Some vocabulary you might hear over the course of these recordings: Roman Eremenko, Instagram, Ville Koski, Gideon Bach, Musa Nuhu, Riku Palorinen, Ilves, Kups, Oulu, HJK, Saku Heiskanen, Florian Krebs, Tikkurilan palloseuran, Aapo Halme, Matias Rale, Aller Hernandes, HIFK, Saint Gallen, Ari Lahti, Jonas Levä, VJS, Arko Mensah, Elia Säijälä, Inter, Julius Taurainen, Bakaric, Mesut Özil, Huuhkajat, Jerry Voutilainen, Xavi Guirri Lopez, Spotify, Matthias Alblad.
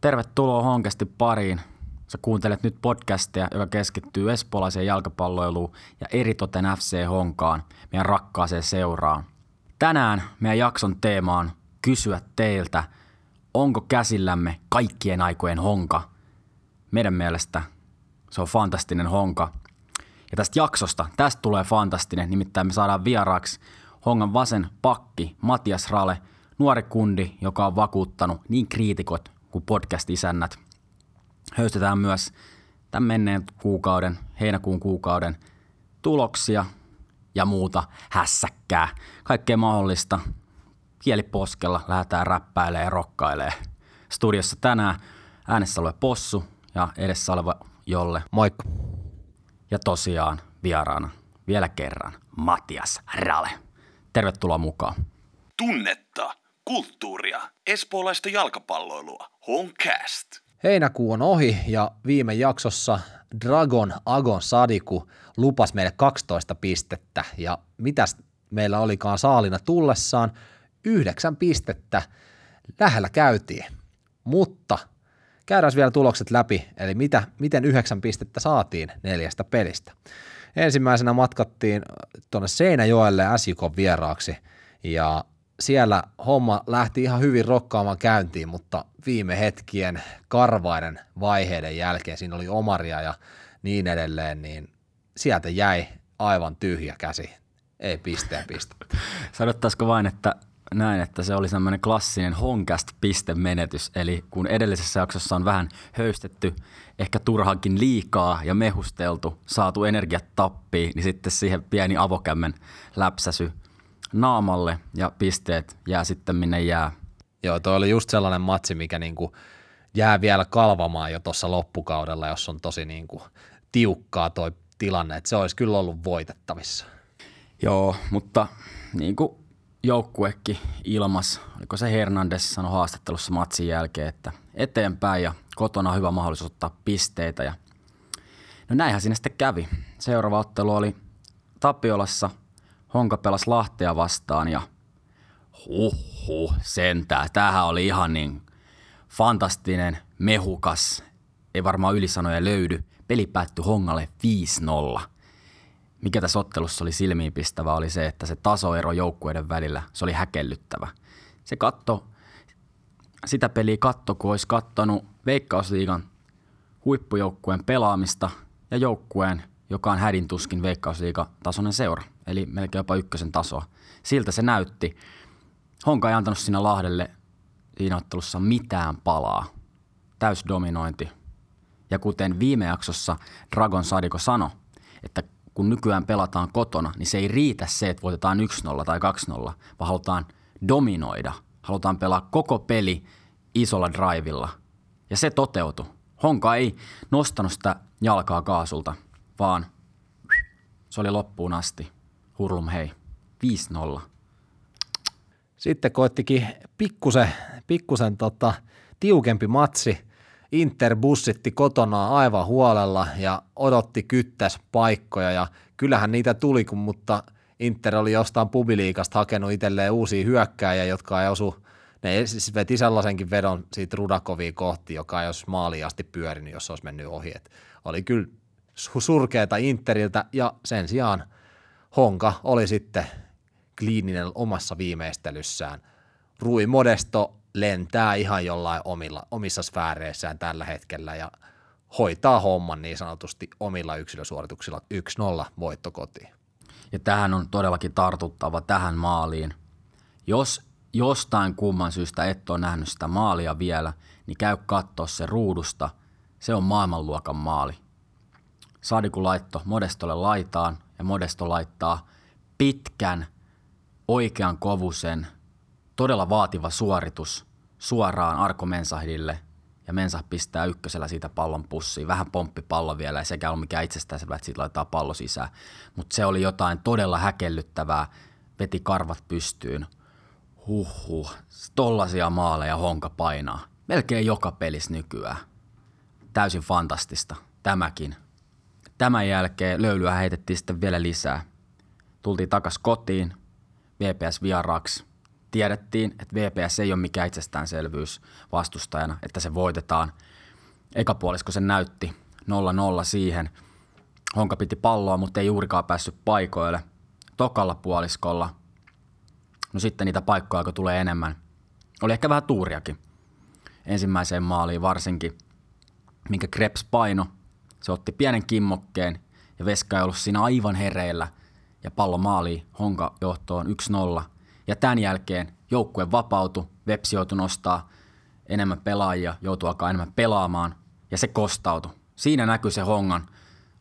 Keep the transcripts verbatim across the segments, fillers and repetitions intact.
Tervetuloa Honkasti pariin. Sä kuuntelet nyt podcastia, joka keskittyy espoolaiseen jalkapalloiluun ja eritoten F C Honkaan, meidän rakkaaseen seuraan. Tänään meidän jakson teema on kysyä teiltä, onko käsillämme kaikkien aikojen Honka? Meidän mielestä se on fantastinen Honka. Ja tästä jaksosta, tästä tulee fantastinen, nimittäin me saadaan vieraaksi Hongan vasen pakki Matias Rale, nuori kundi, joka on vakuuttanut niin kriitikot kuin podcast-isännät. Höystetään myös tämän menneen kuukauden, heinäkuun kuukauden tuloksia ja muuta hässäkkää. Kaikkea mahdollista. Kieli poskella lähdetään räppäilemään ja rokkailemaan. Studiossa tänään äänessä oleva Possu ja edessä oleva Jolle. Moikka. Ja tosiaan vieraana vielä kerran Matias Rale. Tervetuloa mukaan. Tunnetta, kulttuuria, espoolaista jalkapalloilua, Honkast. Heinäkuu on ohi ja viime jaksossa Dragon Agon Sadiku lupasi meille kaksitoista pistettä. Ja mitäs meillä olikaan saalina tullessaan? Yhdeksän pistettä lähellä käytiin, mutta käydään vielä tulokset läpi, eli mitä, miten yhdeksän pistettä saatiin neljästä pelistä. Ensimmäisenä matkattiin tuonne Seinäjoelle S J K:n vieraaksi ja siellä homma lähti ihan hyvin rokkaamaan käyntiin, mutta viime hetkien karvaiden vaiheiden jälkeen, siinä oli omaria ja niin edelleen, niin sieltä jäi aivan tyhjä käsi, ei pisteen pistettä. Sanottaisiko vain, että näin, että se oli semmoinen klassinen Honkast-pistemenetys, eli kun edellisessä jaksossa on vähän höystetty, ehkä turhankin liikaa ja mehusteltu, saatu energiat tappiin, niin sitten siihen pieni avokämmen läpsäsy naamalle ja pisteet jää sitten minne jää. Joo, toi oli just sellainen matsi, mikä niinku jää vielä kalvamaan jo tuossa loppukaudella, jos on tosi niinku tiukkaa toi tilanne, että se olisi kyllä ollut voitettavissa. Joo, mutta niinku joukkuekin ilmas, oliko se Hernandez sanoi haastattelussa matsin jälkeen, että eteenpäin ja kotona on hyvä mahdollisuus ottaa pisteitä. Ja no näinhän siinä sitten kävi. Seuraava ottelu oli Tapiolassa, Honka pelasi Lahtea vastaan ja huhhuh sentään. Tämähän oli ihan niin fantastinen, mehukas, ei varmaan ylisanoja löydy. Peli päättyi Hongalle viisi nolla. Mikä tässä ottelussa oli silmiinpistävä oli se, että se tasoero joukkueiden välillä, se oli häkellyttävä. Se katto, sitä peliä katto, kun olisi kattonut Veikkausliigan huippujoukkueen pelaamista ja joukkueen, joka on hädintuskin Veikkausliiga-tasoinen seura, eli melkein jopa ykkösen tasoa. Siltä se näytti. Honka ei antanut siinä Lahdelle siinä ottelussa mitään palaa. Täysdominointi. Ja kuten viime jaksossa Dragon Sadiko sanoi, että kun nykyään pelataan kotona, niin se ei riitä se, että voitetaan yksi nolla tai kaksi nolla, vaan halutaan dominoida. Halutaan pelaa koko peli isolla drivilla. Ja se toteutui. Honka ei nostanut sitä jalkaa kaasulta, vaan se oli loppuun asti. Hurlum hei, viisi nolla. Sitten koettikin pikkusen, pikkusen tota, tiukempi matsi. Inter bussitti kotonaan aivan huolella ja odotti kyttäs paikkoja ja kyllähän niitä tuli, kun, mutta Inter oli jostain pubiliikasta hakenut itselleen uusia hyökkääjiä, jotka ei osu, ne siis veti sellaisenkin vedon siitä Rudakovia kohti, joka ei olisi maaliin asti pyörinyt, jos olisi mennyt ohi. Et oli kyllä surkeata Interiltä ja sen sijaan Honka oli sitten kliininen omassa viimeistelyssään. Rui Modesto lentää ihan jollain omilla, omissa sfääreissään tällä hetkellä ja hoitaa homman niin sanotusti omilla yksilösuorituksilla yksi nolla voitto kotiin. Ja tähän on todellakin tartuttava tähän maaliin. Jos jostain kumman syystä et ole nähnyt sitä maalia vielä, niin käy katsoa se ruudusta. Se on maailmanluokan maali. Sadiku laitto Modestolle laitaan ja Modesto laittaa pitkän, oikean kovusen, todella vaativa suoritus suoraan Arko Mensahdille ja Mensah pistää ykkösellä siitä pallon pussiin. Vähän pomppipallo vielä, ei sekään ole mikään itsestäänselvä, että siitä laitetaan pallo sisään. Mutta se oli jotain todella häkellyttävää, veti karvat pystyyn. Huhhuh, tollaisia maaleja Honka painaa. Melkein joka pelissä nykyään. Täysin fantastista, tämäkin. Tämän jälkeen löylyä heitettiin sitten vielä lisää. Tultiin takas kotiin, V P S vieraaksi. tiedettiin, että V P S ei ole mikään itsestäänselvyys vastustajana, että se voitetaan. Eka puolisko se näytti nolla nolla siihen. Honka piti palloa, mutta ei juurikaan päässyt paikoille. Tokalla puoliskolla, no sitten niitä paikkoja kun tulee enemmän. Oli ehkä vähän tuuriakin ensimmäiseen maaliin varsinkin, minkä Krebs paino. Se otti pienen kimmokkeen ja Veska ei ollut siinä aivan hereillä ja pallo maaliin, Honka johtoon yksi nolla. Ja tämän jälkeen joukkue vapautui, Vepsi joutui nostaa enemmän pelaajia, joutui alkaa enemmän pelaamaan ja se kostautui. Siinä näkyy se Hongan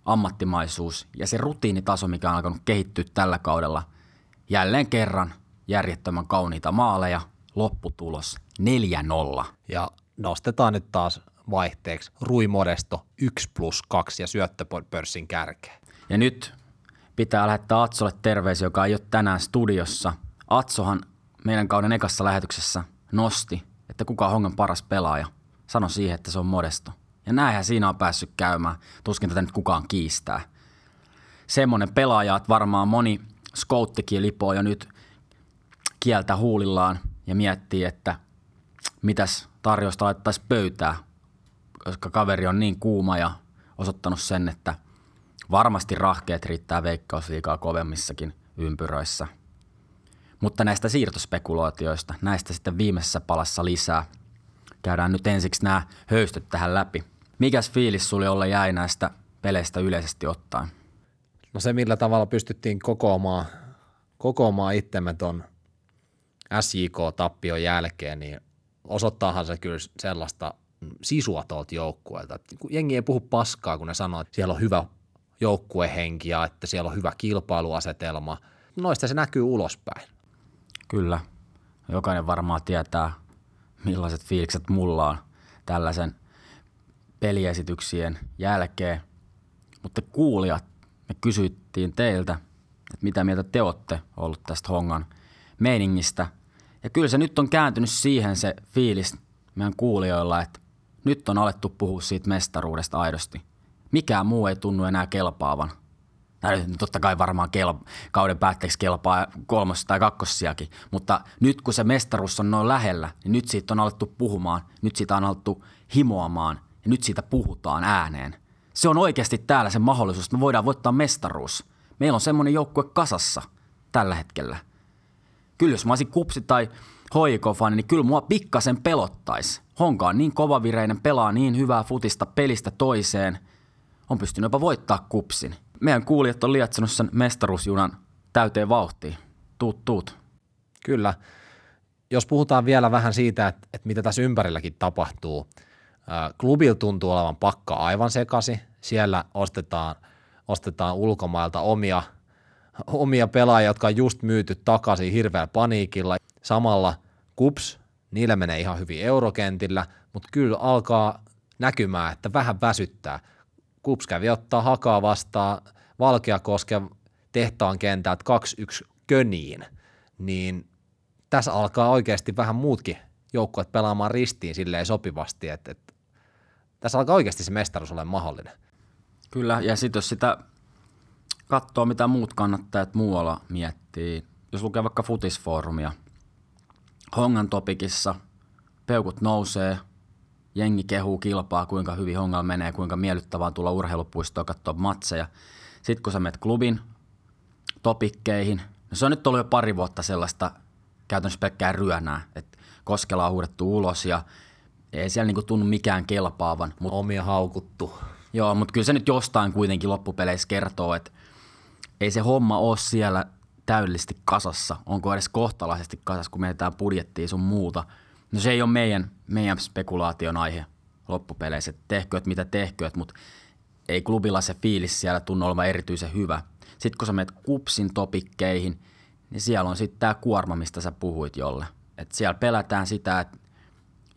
ammattimaisuus ja se rutiinitaso, mikä on alkanut kehittyä tällä kaudella. Jälleen kerran järjettömän kauniita maaleja, lopputulos neljä nolla. Ja nostetaan nyt taas vaihteeksi Rui Modesto yksi plus kaksi ja syöttöpörssin kärkeä. Ja nyt pitää lähettää Atsolle terveisiä, joka ei ole tänään studiossa. Atsohan meidän kauden ekassa lähetyksessä nosti, että kuka on Hongan paras pelaaja. Sano siihen, että se on Modesto. Ja näinhän siinä on päässyt käymään. Tuskin tätä nyt kukaan kiistää. Semmoinen pelaaja, että varmaan moni skouttikin lipoo jo nyt kieltä huulillaan ja miettii, että mitäs tarjosta laittaisi pöytää, koska kaveri on niin kuuma ja osoittanut sen, että varmasti rahkeet riittää Veikkausliigaa kovemmissakin ympyröissä. Mutta näistä siirtospekulaatioista, näistä sitten viimeisessä palassa lisää. Käydään nyt ensiksi nämä höystöt tähän läpi. Mikäs fiilis sulle olla jäi näistä peleistä yleisesti ottaen? No se, millä tavalla pystyttiin kokoamaan, kokoamaan itsemme ton S J K-tappion jälkeen, niin osoittaahan se kyllä sellaista sisua tuolta joukkueelta. Jengi ei puhu paskaa, kun ne sanoo, että siellä on hyvä joukkuehenki ja että siellä on hyvä kilpailuasetelma. Noista se näkyy ulospäin. Kyllä. Jokainen varmaan tietää, millaiset fiilikset mulla on tällaisen peliesityksien jälkeen. Mutta kuulijat, me kysyttiin teiltä, että mitä mieltä te olette ollut tästä Hongan meiningistä. Ja kyllä se nyt on kääntynyt siihen se fiilis meidän kuulijoilla, että nyt on alettu puhua siitä mestaruudesta aidosti. Mikään muu ei tunnu enää kelpaavan. Nyt totta kai varmaan kelpa, kauden päätteeksi kelpaa kolmos- tai kakkossiakin, mutta nyt kun se mestaruus on noin lähellä, niin nyt siitä on alettu puhumaan, nyt siitä on alettu himoamaan ja nyt siitä puhutaan ääneen. Se on oikeasti täällä se mahdollisuus, että me voidaan voittaa mestaruus. Meillä on semmoinen joukkue kasassa tällä hetkellä. Kyllä jos mä olisin Kupsi tai H J K-fani, niin kyllä mua pikkasen pelottaisi. Honka on niin kovavireinen, pelaa niin hyvää futista pelistä toiseen, on pystynyt jopa voittaa Kupsin. Meidän kuulijat on lietsonut sen mestaruusjunan täyteen vauhtiin. Tuut, tuut. Kyllä. Jos puhutaan vielä vähän siitä, että, että mitä tässä ympärilläkin tapahtuu. Klubil tuntuu olevan pakka aivan sekasi. Siellä ostetaan, ostetaan ulkomailta omia, omia pelaajia, jotka on just myyty takaisin hirveällä paniikilla. Samalla Kups, niillä menee ihan hyvin eurokentillä, mutta kyllä alkaa näkymään, että vähän väsyttää. Kups kävi ottaa Hakaa vastaan Valkeakosken tehtaan kentältä kaksi yksi köniin, niin tässä alkaa oikeasti vähän muutkin joukkueet pelaamaan ristiin silleen sopivasti, että, että tässä alkaa oikeasti se mestaruus ole mahdollinen. Kyllä, ja sitten jos sitä katsoo, mitä muut kannattajat muualla miettii, jos lukee vaikka Futisfoorumia, Hongan topikissa peukut nousee, jengi kehuu kilpaa, kuinka hyvin Hongalla menee, kuinka miellyttävää on tulla urheilupuistoon katsoa matseja. Sitten kun sä menet klubin topikkeihin, no se on nyt ollut jo pari vuotta sellaista käytännössä pelkkää ryönää, että Koskela on huudettu ulos ja ei siellä niinku tunnu mikään kelpaavan. Mut, omia haukuttu. Joo, mutta kyllä se nyt jostain kuitenkin loppupeleissä kertoo, että ei se homma ole siellä täydellisesti kasassa, onko edes kohtalaisesti kasassa, kun mietitään budjettia sun muuta. No se ei ole meidän, meidän spekulaation aihe loppupeleissä, että tehkööt mitä tehkööt, mutta ei klubilla se fiilis siellä tunnu olevan erityisen hyvä. Sitten kun sä menet Kupsin topikkeihin, niin siellä on sitten tämä kuorma, mistä sä puhuit jolle. Että siellä pelätään sitä, että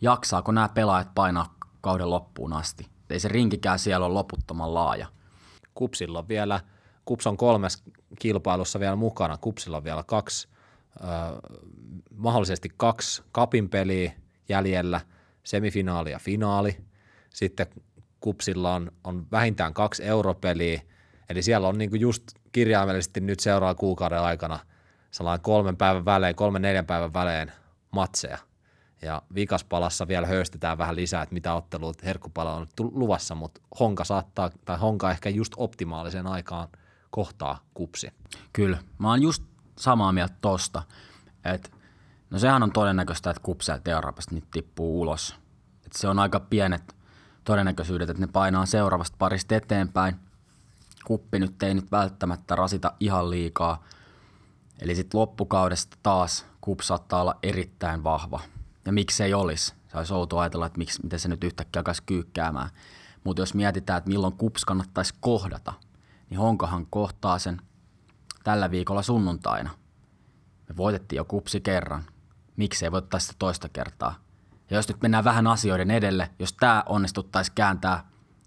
jaksaako nämä pelaajat painaa kauden loppuun asti. Ei se rinkikään siellä ole loputtoman laaja. Kupsilla on vielä, Kups on kolmes kilpailussa vielä mukana, Kupsilla on vielä kaksi. Öö, mahdollisesti kaksi cupin peliä jäljellä, semifinaali ja finaali. Sitten Kupsilla on, on vähintään kaksi europeliä, eli siellä on niinku just kirjaimellisesti nyt seuraavan kuukauden aikana sellainen kolmen päivän välein, kolmen neljän päivän välein matseja. Ja Vikaspalassa vielä höystetään vähän lisää, että mitä ottelut herkkupala on luvassa, mutta Honka saattaa, tai Honka ehkä just optimaaliseen aikaan kohtaa Kupsi. Kyllä, mä oon just samaa mieltä tosta, että no sehän on todennäköistä, että Kupselta Euroopasta nyt tippuu ulos. Et se on aika pienet todennäköisyydet, että ne painaa seuraavasta parista eteenpäin. Kuppi nyt ei nyt välttämättä rasita ihan liikaa. Eli sitten loppukaudesta taas Kups saattaa olla erittäin vahva. Ja miksi ei olisi? Se olisi outoa ajatella, että miksi, miten se nyt yhtäkkiä alkaisi kyykkäämään. Mutta jos mietitään, että milloin Kups kannattaisi kohdata, niin Honkahan kohtaa sen tällä viikolla sunnuntaina. Me voitettiin jo Kupsi kerran. Miksi ei voittaisi sitä toista kertaa? Ja jos nyt mennään vähän asioiden edelle, jos tämä onnistuttaisi kääntää,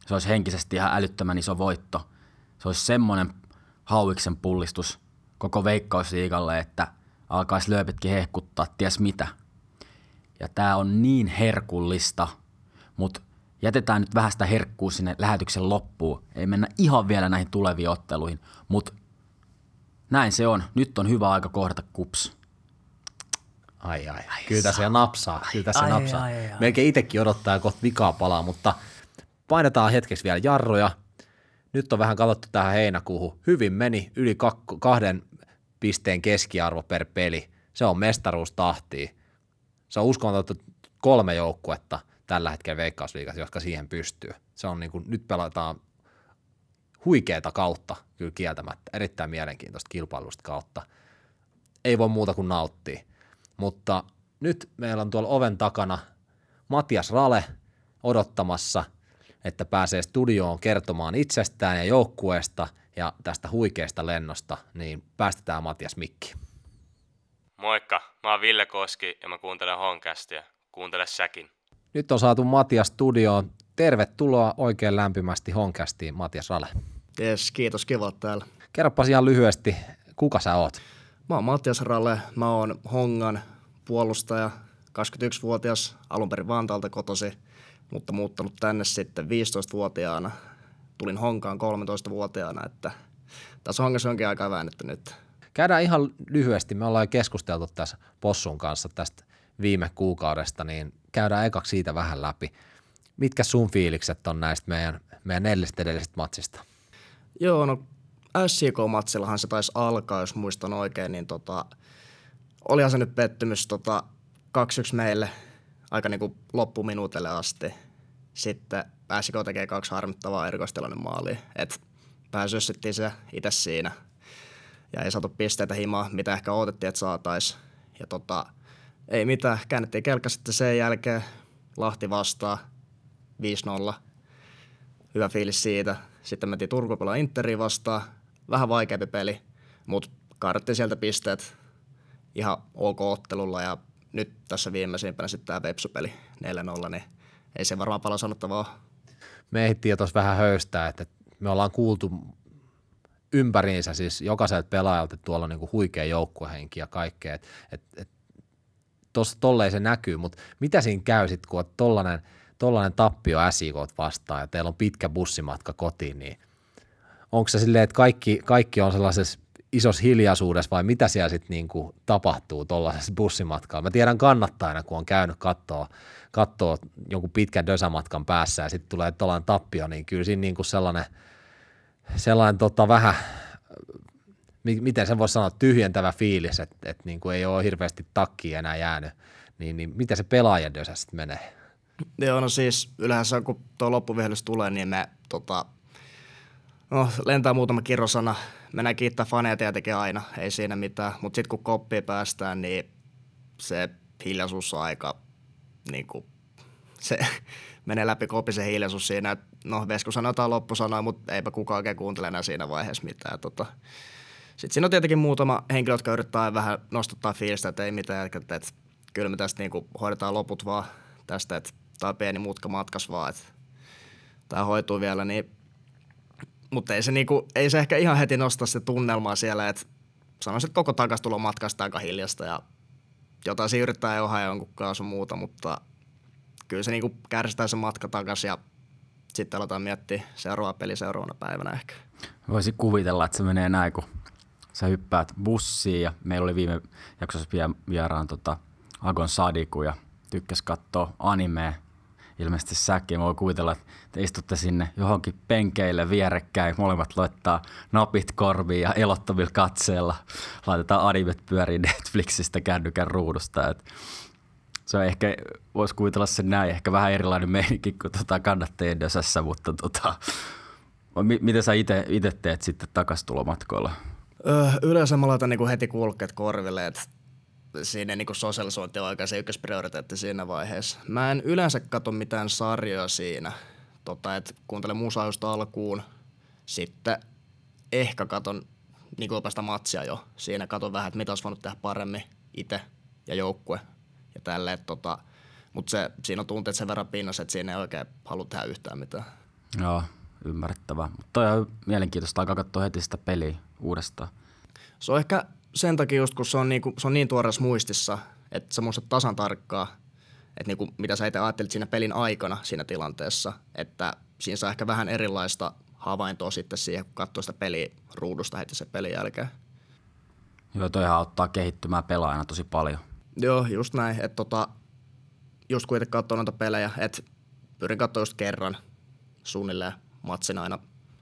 se olisi henkisesti ihan älyttömän iso voitto. Se olisi semmoinen hauiksen pullistus koko Veikkausliigalle, että alkaisi lööpitkin hehkuttaa ties mitä. Ja tää on niin herkullista, mutta jätetään nyt vähän sitä herkkuu sinne lähetyksen loppuun. Ei mennä ihan vielä näihin tuleviin otteluihin, mutta näin se on. Nyt on hyvä aika kohdata Kups. Ai ai, ai kyllä tässä napsaa, ai, kyllä tässä ai, napsaa. Ai, ai, ai. Melkein itsekin odottaa kohta vikaa palaa, mutta painetaan hetkeksi vielä jarroja. Nyt on vähän katsottu tähän heinäkuuhun. Hyvin meni yli kahden pisteen keskiarvo per peli. Se on mestaruustahtia. Se on uskomatonta kolme joukkuetta tällä hetkellä Veikkausliigassa, jotka siihen pystyy. Se on niin kuin, nyt pelataan huikeata kautta kyllä kieltämättä, erittäin mielenkiintoista kilpailusta kautta. Ei voi muuta kuin nauttia, mutta nyt meillä on tuolla oven takana Matias Rale odottamassa, että pääsee studioon kertomaan itsestään ja joukkueesta ja tästä huikeasta lennosta, niin päästetään Matias mikki. Moikka, mä oon Ville Koski ja mä kuuntelen Honkastia. Kuuntele säkin. Nyt on saatu Matias studioon. Tervetuloa oikein lämpimästi Honkastiin, Matias Rale. Yes, kiitos, kiva täällä. Kerropas ihan lyhyesti, kuka sä oot? Mä oon Matias Rale, mä oon Hongan puolustaja, kaksikymmentäyksivuotias, alun perin Vantaalta kotosi, mutta muuttanut tänne sitten viisitoistavuotiaana. Tulin Honkaan kolmetoistavuotiaana, että tässä Honkassa onkin aika väännetty nyt. Käydään ihan lyhyesti, me ollaan keskusteltu tässä Possun kanssa tästä viime kuukaudesta, niin käydään ekaksi siitä vähän läpi. Mitkä sun fiilikset on näistä meidän, meidän neljästä edellisestä matsista? Joo, no S J K-matsillahan se taisi alkaa, jos muistan oikein, niin tota, olihan se nyt pettymys tota, kaksi yksi meille aika niin kuin loppuminuutille asti. Sitten S J K tekee kaksi harmittavaa erikoistilainen maalia, että pääsyssittiin se itse siinä. Ja ei saatu pisteitä himaa, mitä ehkä odotettiin, että saataisiin. Ja tota, ei mitään, käännettiin kelkka sitten sen jälkeen. Lahti vastaa viisi nolla. Hyvä fiilis siitä. Sitten mentiin Turkuun pelaa Interiin vastaan. Vähän vaikeampi peli, mutta kaadettiin sieltä pisteet ihan ok ottelulla. Ja nyt tässä viimeisimpänä sitten tämä Vepsu-peli neljä nolla, niin ei se varmaan paljon sanottavaa. Me ehdittiin jo tuossa vähän höystää, että me ollaan kuultu ympäriinsä siis jokaiselta pelaajalta tuolla on niinku huikea joukkuehenki ja kaikkea, että et, et, tolleen se näkyy, mutta mitä siinä käy sitten, kun on tollainen, tollainen tappio S I K vastaan ja teillä on pitkä bussimatka kotiin, niin onko se silleen, että kaikki, kaikki on sellaisessa isossa hiljaisuudessa vai mitä siellä sitten niinku tapahtuu tollaisessa bussimatkalla? Mä tiedän kannattajana, kun on käynyt katsoa, katsoa jonkun pitkän dösämatkan päässä ja sitten tulee tollainen tappio, niin kyllä siinä niinku sellainen Sellainen tota, vähän, miten sen voisi sanoa, tyhjentävä fiilis, että et, niin ei ole hirveästi takkiin enää jäänyt, niin, niin mitä se pelaajan dösä sitten menee? Joo, no siis yleensä kun tuo loppuvihellys tulee, niin me tota, no, lentää muutama kirosana, mennään kiittää faneja tietenkin aina, ei siinä mitään, mutta sitten kun koppiin päästään, niin se hiljaisuus on aika, niin kuin, se menee läpi koppi se hiljaisuus siinä, että no Vesku sanoi jotain loppusanoja, mutta eipä kukaan oikein kuuntele enää siinä vaiheessa mitään. Tota. Sitten siinä on tietenkin muutama henkilö, jotka yrittää vähän nostuttaa fiilistä, että ei mitään, että et, kyllä me tästä niinku hoidetaan loput vaan tästä, että tämä on pieni mutka matkas vaan, että tämä hoituu vielä. Niin. Mutta ei se, niinku, ei se ehkä ihan heti nosta se tunnelmaa siellä, että sanoisin, että koko takaistulo matkasta aika hiljasta ja jotain siinä yrittää johan jonkun kaasu muuta, mutta kyllä se niinku kärsitään se matka takaisin ja sitten aloitetaan miettiä seuraavaa peli seuraavana päivänä ehkä. Voisi kuvitella, että se menee näin, kun sä hyppäät bussiin ja meillä oli viime jaksossa vieraan tota Agon Sadiku ja tykkäs katsoa animea. Ilmeisesti säkin. Mä voin kuvitella, että istutte sinne johonkin penkeille vierekkäin. Molemmat laittaa napit korviin ja elottomilla katseella laitetaan animet pyöriin Netflixistä kännykän ruudusta. Et se on ehkä, voisi kuvitella sen näin, ehkä vähän erilainen meininki kuin tota kannattajien dösessä, mutta tota, m- miten sä itse teet sitten takastulomatkoilla? Öö, yleensä mä laitan niinku heti kulkeet korville, että siinä niinku sosialisointi on oikein se ykkösprioriteetti siinä vaiheessa. Mä en yleensä katso mitään sarjoja siinä, tota, että kuuntelen musaa just alkuun, sitten ehkä katon niin lopesta matsia jo. Siinä katon vähän, että mitä olisi voinut tehdä paremmin itse ja joukkue ja tälleen. Tota, mutta siinä on tunteet sen verran pinnassa, että siinä ei oikein halua tehdä yhtään mitään. Joo, ymmärrettävää. Mutta toi on mielenkiintoista alkaa katsoa heti sitä peliä uudestaan. Se on ehkä sen takia just, kun se on, niinku, se on niin tuoreessa muistissa, että sä muistat tasan tarkkaan, että niinku, mitä sä itse ajattelit siinä pelin aikana siinä tilanteessa, että siinä saa ehkä vähän erilaista havaintoa sitten siihen, kun katsoo sitä peliä ruudusta heti sen pelin jälkeen. Joo, toihan auttaa kehittymään pelaajana tosi paljon. Joo, just näin, että tota, just kun itse katsoo noita pelejä, että pyrin katsoa just kerran suunnilleen matsin aina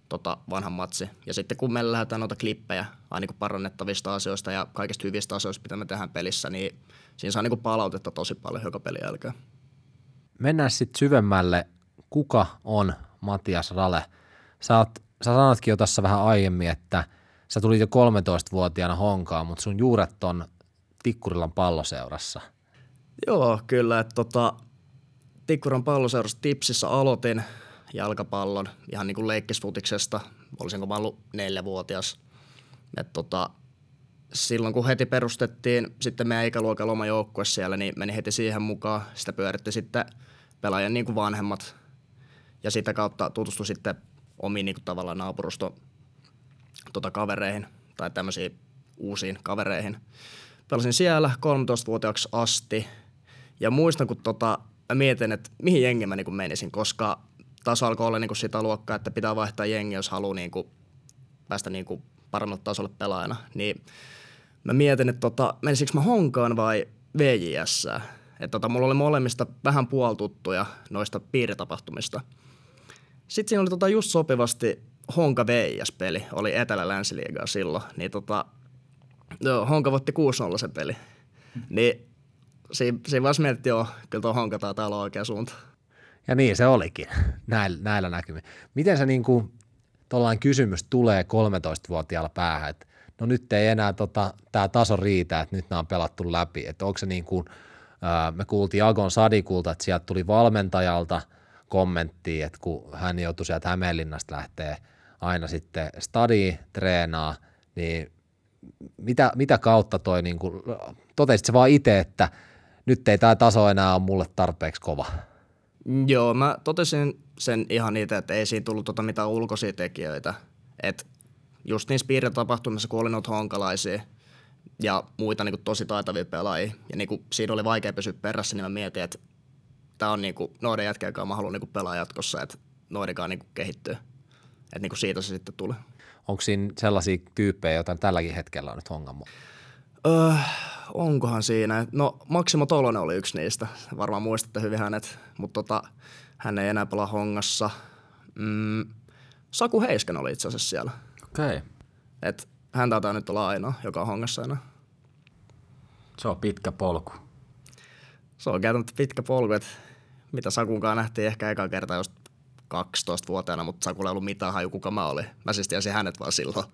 Tota, vanhan matsi. Ja sitten kun me lähdetään noita klippejä aina niin kuin parannettavista asioista ja kaikista hyvistä asioista, mitä me tehdään pelissä, niin siinä saa niin kuin palautetta tosi paljon joka pelin jälkeen. Mennään sitten syvemmälle. Kuka on Matias Rale? Sä, oot, sä sanotkin jo tässä vähän aiemmin, että sä tulit jo kolmetoistavuotiaana Honkaan, mutta sun juuret on Tikkurilan palloseurassa. Joo, kyllä. Että tota, Tikkurilan palloseurassa Tipsissä aloitin jalkapallon ihan niin kuin leikkisfutiksesta. Olisinko mä ollut neljävuotias. Et tota, silloin kun heti perustettiin sitten meidän ikäluokan oma joukkue siellä, niin meni heti siihen mukaan. Sitä pyöritti sitten pelaajan niin kuin vanhemmat ja sitä kautta tutustui sitten omiin niin kuin tavallaan naapuruston tota, kavereihin tai tämmöisiin uusiin kavereihin. Pelasin siellä kolmetoistavuotiaaksi asti ja muistan kun tota, mietin, että mihin jengi mä niin kuin menisin, koska taso alkoi olla niinku sitä luokkaa, että pitää vaihtaa jengi, jos haluaa niinku päästä niinku paremmalle tasolle pelaajana. Niin mä mietin, että tota, menisikö mä Honkaan vai V J S:ään. Että tota, mulla oli molemmista vähän puoltuttuja noista piiritapahtumista. Sitten siinä oli tota just sopivasti Honka V J S-peli, oli Etelä-Länsiliigaa silloin. Niin tota, joo, Honka voitti kuusi nolla sen peli. Niin siinä, siinä vaiheessa mietin, että joo, kyllä tuo Honka taitaa olla oikea suunta. Ja niin se olikin näillä, näillä näkymin. Miten se niin kuin tollainen kysymys tulee kolmetoistavuotiaalla päähän, että no nyt ei enää tota, tämä taso riitä, että nyt nämä on pelattu läpi. Että onko se niin kuin, me kuultiin Agon Sadikulta, että sieltä tuli valmentajalta kommenttia, että kun hän joutui sieltä Hämeenlinnasta lähteä aina sitten stadiin treenaa, niin mitä, mitä kautta toi niin kuin, totesit se vaan itse, että nyt ei tämä taso enää ole mulle tarpeeksi kova? Joo, mä totesin sen ihan itse, että ei siinä tullut tota mitään ulkoisia tekijöitä. Et just niissä piiritapahtumissa, kun oli noita honkalaisia ja muita niinku tosi taitavia pelaajia, ja niinku siinä oli vaikea pysyä perässä, niin mä mietin, että tää on niinku noiden jätkääkään mä haluan niinku pelaa jatkossa, että noidenkaan niinku kehittyy. Et niinku siitä se sitten tuli. Onko siinä sellaisia tyyppejä, joita tälläkin hetkellä on nyt hongamua? Öö, onkohan siinä? No Maksimo Tolonen oli yksi niistä. Varmaan muistatte hyvin hänet, mutta tota, hän ei enää pelaa Hongassa. Mm, Saku Heiskanen oli itse asiassa siellä. Okei. Okay. Hän taitaa nyt olla ainoa, joka on Hongassa enää. Se on pitkä polku. Se on käytännössä pitkä polku. Et mitä Sakunkaan nähtiin ehkä ekaa kertaa just kaksitoistavuotiaana, mutta Sakulla ei ollut mitään haju, kuka mä olin. Mä siis tiesin hänet vaan silloin.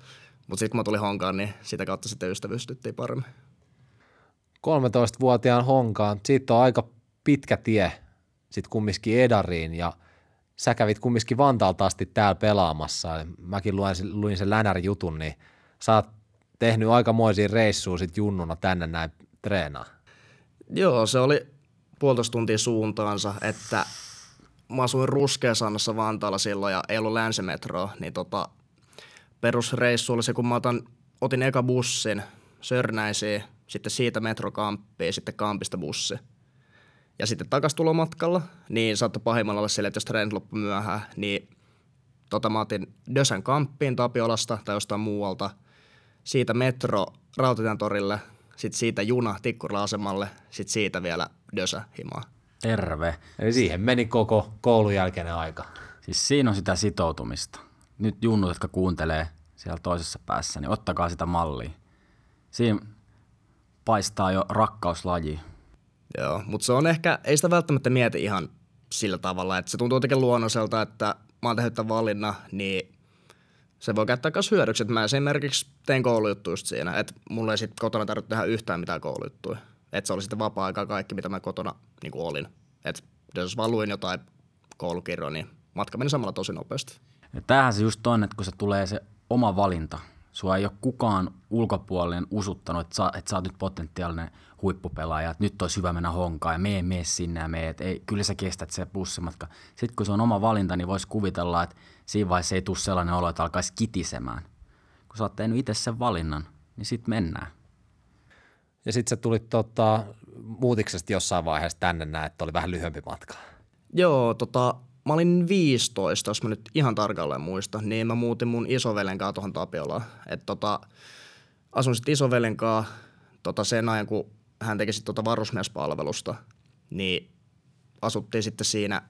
Mutta sitten kun mä tulin Honkaan, niin sitä kautta sitten ystävystyttiin paremmin. kolmetoistavuotiaan Honkaan, siitä on aika pitkä tie sitten kumminkin edariin ja sä kävit kumminkin Vantaalta asti täällä pelaamassa. Mäkin luin, luin sen Länäri-jutun, niin sä oot tehnyt aikamoisia reissuja sitten junnuna tänne näin treenaa. Joo, se oli puolitoista tuntia suuntaansa, että mä asuin Ruskeasannassa Vantaalla silloin ja ei ollut länsimetroa, niin tota perusreissu oli se, kun mä otan, otin eka bussin Sörnäisiin, sitten siitä metrokamppiin, sitten kampista bussi. Ja sitten takastulomatkalla, niin saattoi pahimmalla olla sille, että jos treenit loppu myöhään, niin tota, mä otin Dösän kamppiin Tapiolasta tai jostain muualta. siitä metro Rautatientorille, sitten siitä juna Tikkurilan asemalle, sitten siitä vielä Dösä himaa. Terve. Eli siihen meni koko koulun jälkeinen aika. Siis siinä on sitä sitoutumista. Nyt junnut, jotka kuuntelee siellä toisessa päässä, niin ottakaa sitä mallia. Siinä paistaa jo rakkauslaji. Joo, mutta se on ehkä, ei sitä välttämättä mieti ihan sillä tavalla, että se tuntuu jotenkin luonnolliselta, että mä oon tehnyt tämän valinnan, niin se voi käyttää myös hyödyksi. Mä esimerkiksi tein koulujuttuja siinä, että mulla ei sitten kotona tarvitse tehdä yhtään mitään koulujuttuja. Että se oli sitten vapaa-aikaa kaikki, mitä mä kotona niin kuin olin. Että jos vaan luin jotain koulukirjoa, niin matka meni samalla tosi nopeasti. Ja tämähän se just on, että kun se tulee se oma valinta. Sua ei ole kukaan ulkopuolinen usuttanut, että sä, että sä oot nyt potentiaalinen huippupelaaja, että nyt olisi hyvä mennä Honkaan ja mee, mee sinne ja mee, että ei, kyllä sä kestät se bussimatka. Sitten kun se on oma valinta, niin voisi kuvitella, että siinä vaiheessa ei tule sellainen olo, että alkaisi kitisemään. Kun sä oot tehnyt itse sen valinnan, niin sit mennään. Ja sit sä tulit tota, muutiksesta jossain vaiheessa tänne näin, että oli vähän lyhyempi matka. Joo, tota... Mä olin viisitoista, jos mä nyt ihan tarkalleen muistan, niin mä muutin mun isovelen kaa tuohon Tapiolaan. Et tota, asun sitten isovelen kaa tota sen ajan, kun hän teki sitten tota varusmiespalvelusta, niin asuttiin sitten siinä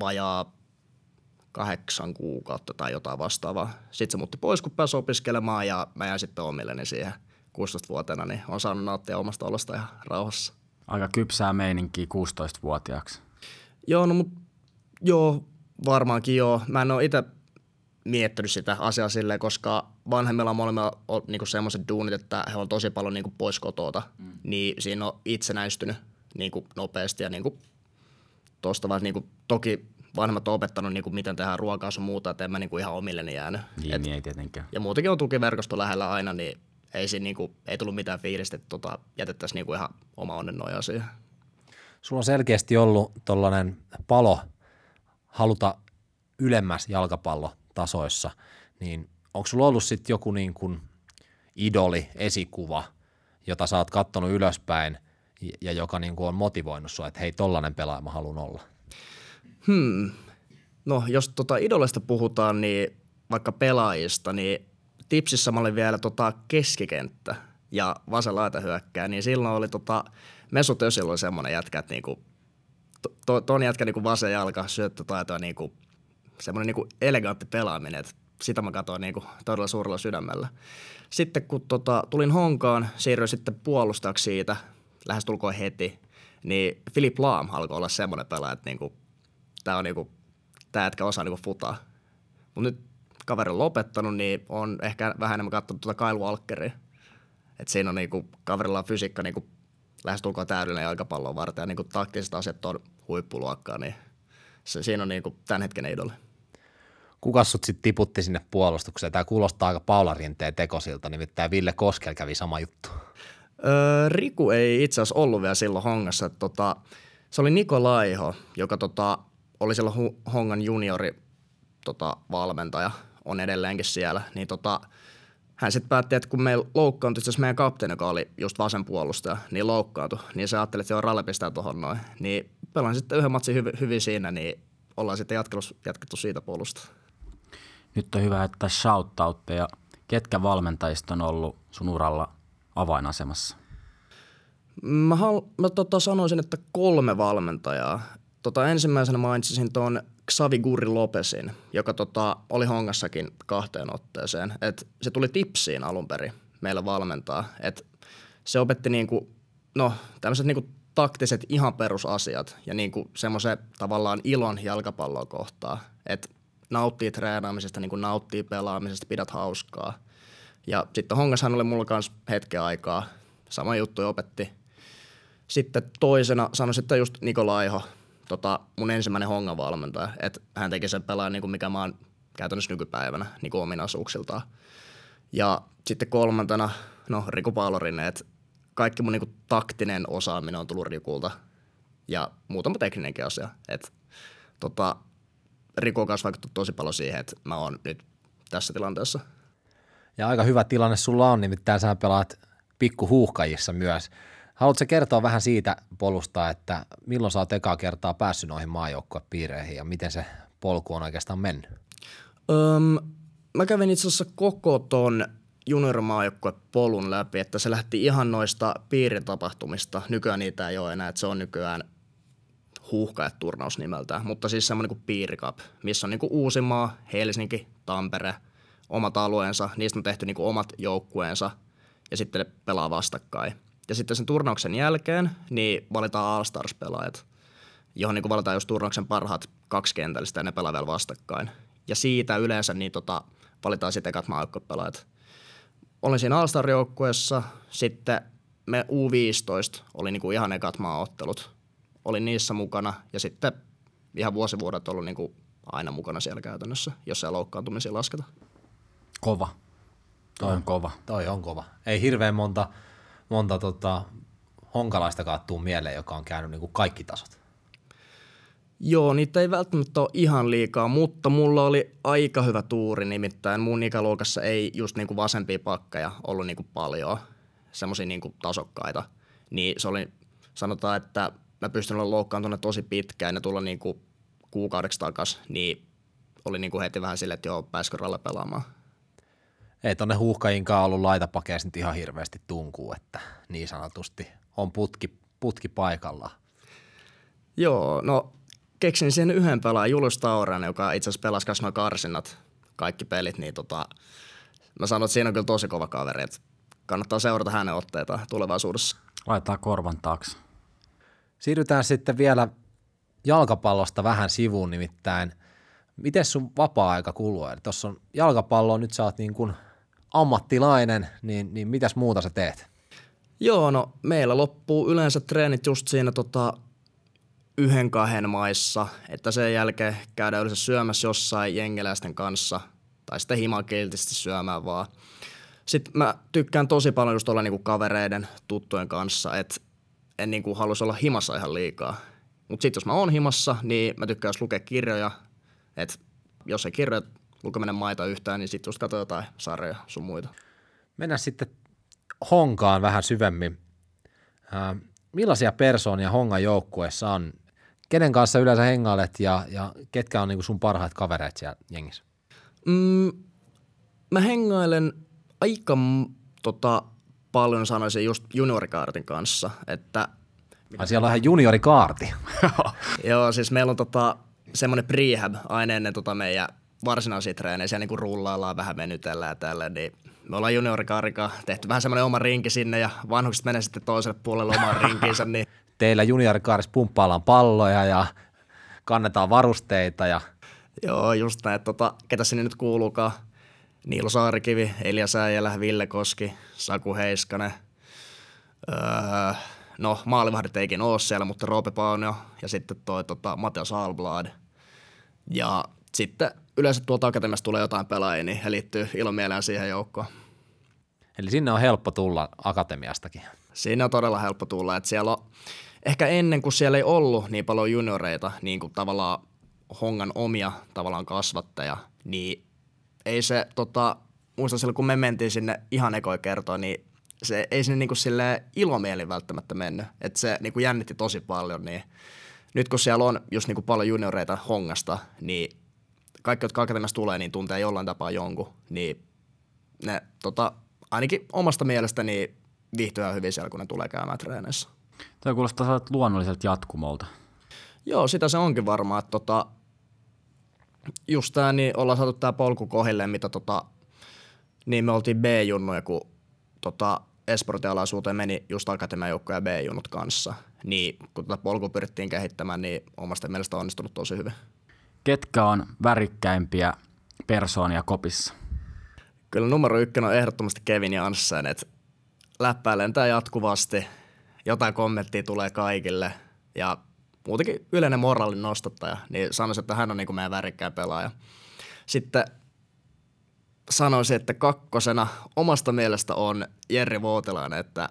vajaa kahdeksan kuukautta tai jotain vastaavaa. Sitten se muutti pois, kun pääsi opiskelemaan ja mä jäin sitten omilleni siihen kuusitoistavuotiaana, niin on saanut nauttia omasta olosta ihan rauhassa. Aika kypsää meininkiä kuusitoistavuotiaaksi. Joo, no mut Joo, varmaankin joo. Mä en ole itse miettinyt sitä asiaa silleen, koska vanhemmilla on molemmilla niinku semmoiset duunit, että he on tosi paljon niinku pois kotota. Mm. Niin siinä on itsenäistynyt niinku nopeasti ja niinku tosta vaan niinku, toki vanhemmat on opettanut niinku miten tehdään ruokaa sun muuta, että en mä niinku ihan omilleni jäänyt. Niin, et, niin ei tietenkään. Ja muutenkin on tukiverkosto lähellä aina, niin ei siinä niinku, ei tullut mitään fiilistä, että tota, jätettäisiin niinku ihan oma onnen nojaa siihen. Sulla on selkeästi ollut tollainen palo haluta ylemmäs jalkapallotasoissa, niin onko sulla ollut sitten joku niin kuin idoli, esikuva, jota sä oot kattonut ylöspäin ja joka niin kuin on motivoinut sua, että hei, tollainen pelaaja mä haluun olla? Hmm. No jos tota idolista puhutaan, niin vaikka pelaajista, niin tipsissä mä olin vielä tota keskikenttä ja vasen laitahyökkääjä, niin silloin oli tota Mesut Özil oli semmoinen jätkä, että niinku To, ton jätkä niinku vasen jalka, syöttötaitoa, niinku, semmoinen niinku elegantti pelaaminen, että sitä mä katsoin niinku todella suurella sydämellä. Sitten kun tota, tulin Honkaan, siirryin sitten puolustajaksi siitä, lähestulkoon heti, niin Philipp Lahm alkoi olla semmoinen pelaaja, että niinku, tää on niinku, tää jätkä osaa niinku futaa. Mut nyt kaveri on lopettanut, niin on ehkä vähän enemmän katsonut tuota Kyle Walkeria. Et siinä on niinku, kaverilla on fysiikka niinku lähestulkoon täydellinen jalkapallon varten ja niin kuin taktiset asiat on huippuluokkaa, niin se, siinä on niin kuin tämän hetken idoli. Kuka sut sitten tiputti sinne puolustukseen? Tämä kuulostaa aika Paula Rinteen tekosilta, nimittäin Ville Koskella kävi sama juttu. Öö, Riku ei itse asiassa ollut vielä silloin Hongassa. Tota, se oli Niko Laiho, joka tota, oli silloin hu- Hongan juniori tota, valmentaja, on edelleenkin siellä, niin tota, hän sitten päätti, että kun meillä loukkaantui, itse asiassa meidän kapteeni, joka oli just vasen puolustaja, niin loukkaantui, niin se ajatteli, että joo, Rale pistää tuohon noin. Niin pelaan sitten yhden matsin hyv- hyvin siinä, niin ollaan sitten jatkettu siitä puolusta. Nyt on hyvä, että shoutoutteja. Ketkä valmentajista on ollut sun uralla avainasemassa? Mä, hal- mä tota sanoisin, että kolme valmentajaa. Tota, ensimmäisenä mainitsisin tuon Xavi Guirri Lopezin, joka tota, oli Hongassakin kahteen otteeseen. Et se tuli tipsiin alun perin meillä valmentaa. Et se opetti niinku, no, tämmöiset niinku taktiset ihan perusasiat ja niinku semmoisen tavallaan ilon jalkapalloa kohtaan. Et nauttii treenaamisesta, niinku nauttii pelaamisesta, pidät hauskaa. Ja sitten Hongashan oli mulla kanssa hetken aikaa. Sama juttu opetti. Sitten toisena sanoisin, että just Niko Laiho. Tota, mun ensimmäinen Hongan valmentaja, että hän teki sen pelaajan, niin kuin mikä mä oon käytännössä nykypäivänä niin kuin ominaisuuksiltaan. Ja sitten kolmantena, no Riku Palorinen, että kaikki mun niin kuin taktinen osaaminen on tullut Rikulta ja muutama tekninenkin asia. Et, tota, Riku on kanssa vaikuttanut tosi paljon siihen, että mä oon nyt tässä tilanteessa. Ja aika hyvä tilanne sulla on, nimittäin sä pelaat pikkuhuuhkajissa myös. Haluatko kertoa vähän siitä polusta, että milloin sä oot ekaa kertaa päässyt noihin maajoukkuepiireihin ja miten se polku on oikeastaan mennyt? Öm, mä kävin itse asiassa koko ton juniorimaajoukkue polun läpi, että se lähti ihan noista piiritapahtumista. Nykyään niitä ei ole enää, että se on nykyään Huuhkajat-turnaus nimeltään, mutta siis semmoinen kuin Piiri Cup, missä on niin kuin Uusimaa, Helsinki, Tampere, omat alueensa, niistä on tehty niin kuin omat joukkueensa ja sitten ne pelaa vastakkain. Ja sitten sen turnauksen jälkeen niin valitaan All-Stars-pelaajat, johon niin kuin valitaan just turnauksen parhaat kaksikentällistä ja ne pelaa vielä vastakkain. Ja siitä yleensä niin tota, valitaan sitten ekat maajoukkuepelaajat. Olin siinä All-Star-joukkueessa, sitten me U viisitoista oli niin kuin ihan ekat maaottelut. Olin niissä mukana ja sitten ihan vuosivuodet ollut niin kuin aina mukana siellä käytännössä, jos ei loukkaantumisia lasketa. Kova. Toi no. on kova. Toi on kova. Ei hirveän monta, monta tota, honkalaista kaattuu mieleen, joka on käynyt niin kuin kaikki tasot. Joo, niitä ei välttämättä ole ihan liikaa, mutta mulla oli aika hyvä tuuri nimittäin. Mun ikäluokassa ei just niin kuin vasempia pakkeja ollut niin kuin paljon, semmosia niin kuin tasokkaita. Niin se oli, sanotaan, että mä pystyn olla loukkaantunut tosi pitkään ja tulla niinku kuukaudeksi takas, niin oli niinku heti vähän silleen, että joo, pääsikö Ralle pelaamaan. Ei tonne Huuhkajinkaan ollut laitapakeessa nyt ihan hirveästi tunkuu, että niin sanotusti on putki, putki paikallaan. Joo, no keksin siihen yhden pelaajan, Julius Taurainen, joka itse asiassa pelasi kanssa nuo karsinnat, kaikki pelit, niin tota, mä sanon, että siinä on kyllä tosi kova kaveri, että kannattaa seurata hänen otteitaan tulevaisuudessa. Laitetaan korvan taakse. Siirrytään sitten vielä jalkapallosta vähän sivuun nimittäin. Miten sun vapaa-aika kuluu? Eli tuossa on jalkapallo, nyt sä oot niin kuin ammattilainen, niin, niin mitäs muuta sä teet? Joo, no meillä loppuu yleensä treenit just siinä tota, yhden kahden maissa, että sen jälkeen käydään yleensä syömässä jossain jengeläisten kanssa tai sitten himakiltisti syömään vaan. Sitten mä tykkään tosi paljon just olla niinku kavereiden, tuttujen kanssa, että en niin kuin haluaisi olla himassa ihan liikaa. Mutta sitten jos mä oon himassa, niin mä tykkään lukea kirjoja. Että jos ei kirjoja lukeminen maita yhtään, niin sitten just katso jotain sarjoja sun muita. Mennään sitten Honkaan vähän syvemmin. Äh, millaisia persoonia Hongan joukkueessa on? Kenen kanssa yleensä hengailet ja, ja ketkä on niin kuin sun parhaat kavereet siellä jengissä? Mm, mä hengailen aika tota... paljon sanoisin just juniorikaartin kanssa, että... Ai siellä on vähän juniorikaarti. Joo, siis meillä on tota, semmoinen prehab aina ennen tota meidän varsinaisia treenejä, siellä niinku rullaillaan, vähän venytellään ja tälleen, niin me ollaan juniorikaarikaan tehty vähän semmoinen oma rinki sinne ja vanhukset menee sitten toiselle puolelle omaan rinkiinsä. Niin... Teillä juniorikaarissa pumppaillaan palloja ja kannetaan varusteita ja... Joo, just näin, tota, ketä sinne nyt kuuluukaan. Niilo Saarikivi, Elia Säijälä, Ville Koski, Saku Heiskanen. Öö, no, maalivahdit eikin ole siellä, mutta Roope Paunio ja sitten toi tota, Matthias Alblad. Ja sitten yleensä tuolta akatemiasta tulee jotain pelaajia, niin he liittyy ilomielään siihen joukkoon. Eli sinne on helppo tulla akatemiastakin. Siinä on todella helppo tulla. Että siellä on, ehkä ennen kuin siellä ei ollut niin paljon junioreita, niin kuin tavallaan Hongan omia tavallaan kasvattajia, niin ei se, tota, muistan silloin kun me mentiin sinne ihan ekoi kertoa, niin se ei sinne niinku silleen ilomielin välttämättä mennyt. Että se niinku jännitti tosi paljon, niin nyt kun siellä on just niinku paljon junioreita Hongasta, niin kaikki, jotka akatemiasta tulee, niin tuntee jollain tapaa jonkun, niin ne tota, ainakin omasta mielestäni niin viihtyvät hyvin siellä, kun ne tulee käymään treeneissä. Tämä kuulostaa luonnolliselta jatkumolta. Joo, sitä se onkin varmaan, että tota, just tää, niin ollaan saatu tää polku kohille, mitä tota, niin me oltiin B-junnuja, kun tota esportialaisuuteen meni just akatemiajoukkoja ja B-junnut kanssa. Niin kun tätä polku pyrittiin kehittämään, niin omasta mielestä on onnistunut tosi hyvin. Ketkä on värikkäimpiä persoonia kopissa? Kyllä numero ykkönen on ehdottomasti Kevin ja Anssin, että läppää lentää jatkuvasti, jotain kommenttia tulee kaikille ja muutenkin yleinen moraalin nostattaja, niin sanoisin, että hän on niin kuin meidän värikkää pelaaja. Sitten sanoisin, että kakkosena omasta mielestä on Jerry Voutilainen, että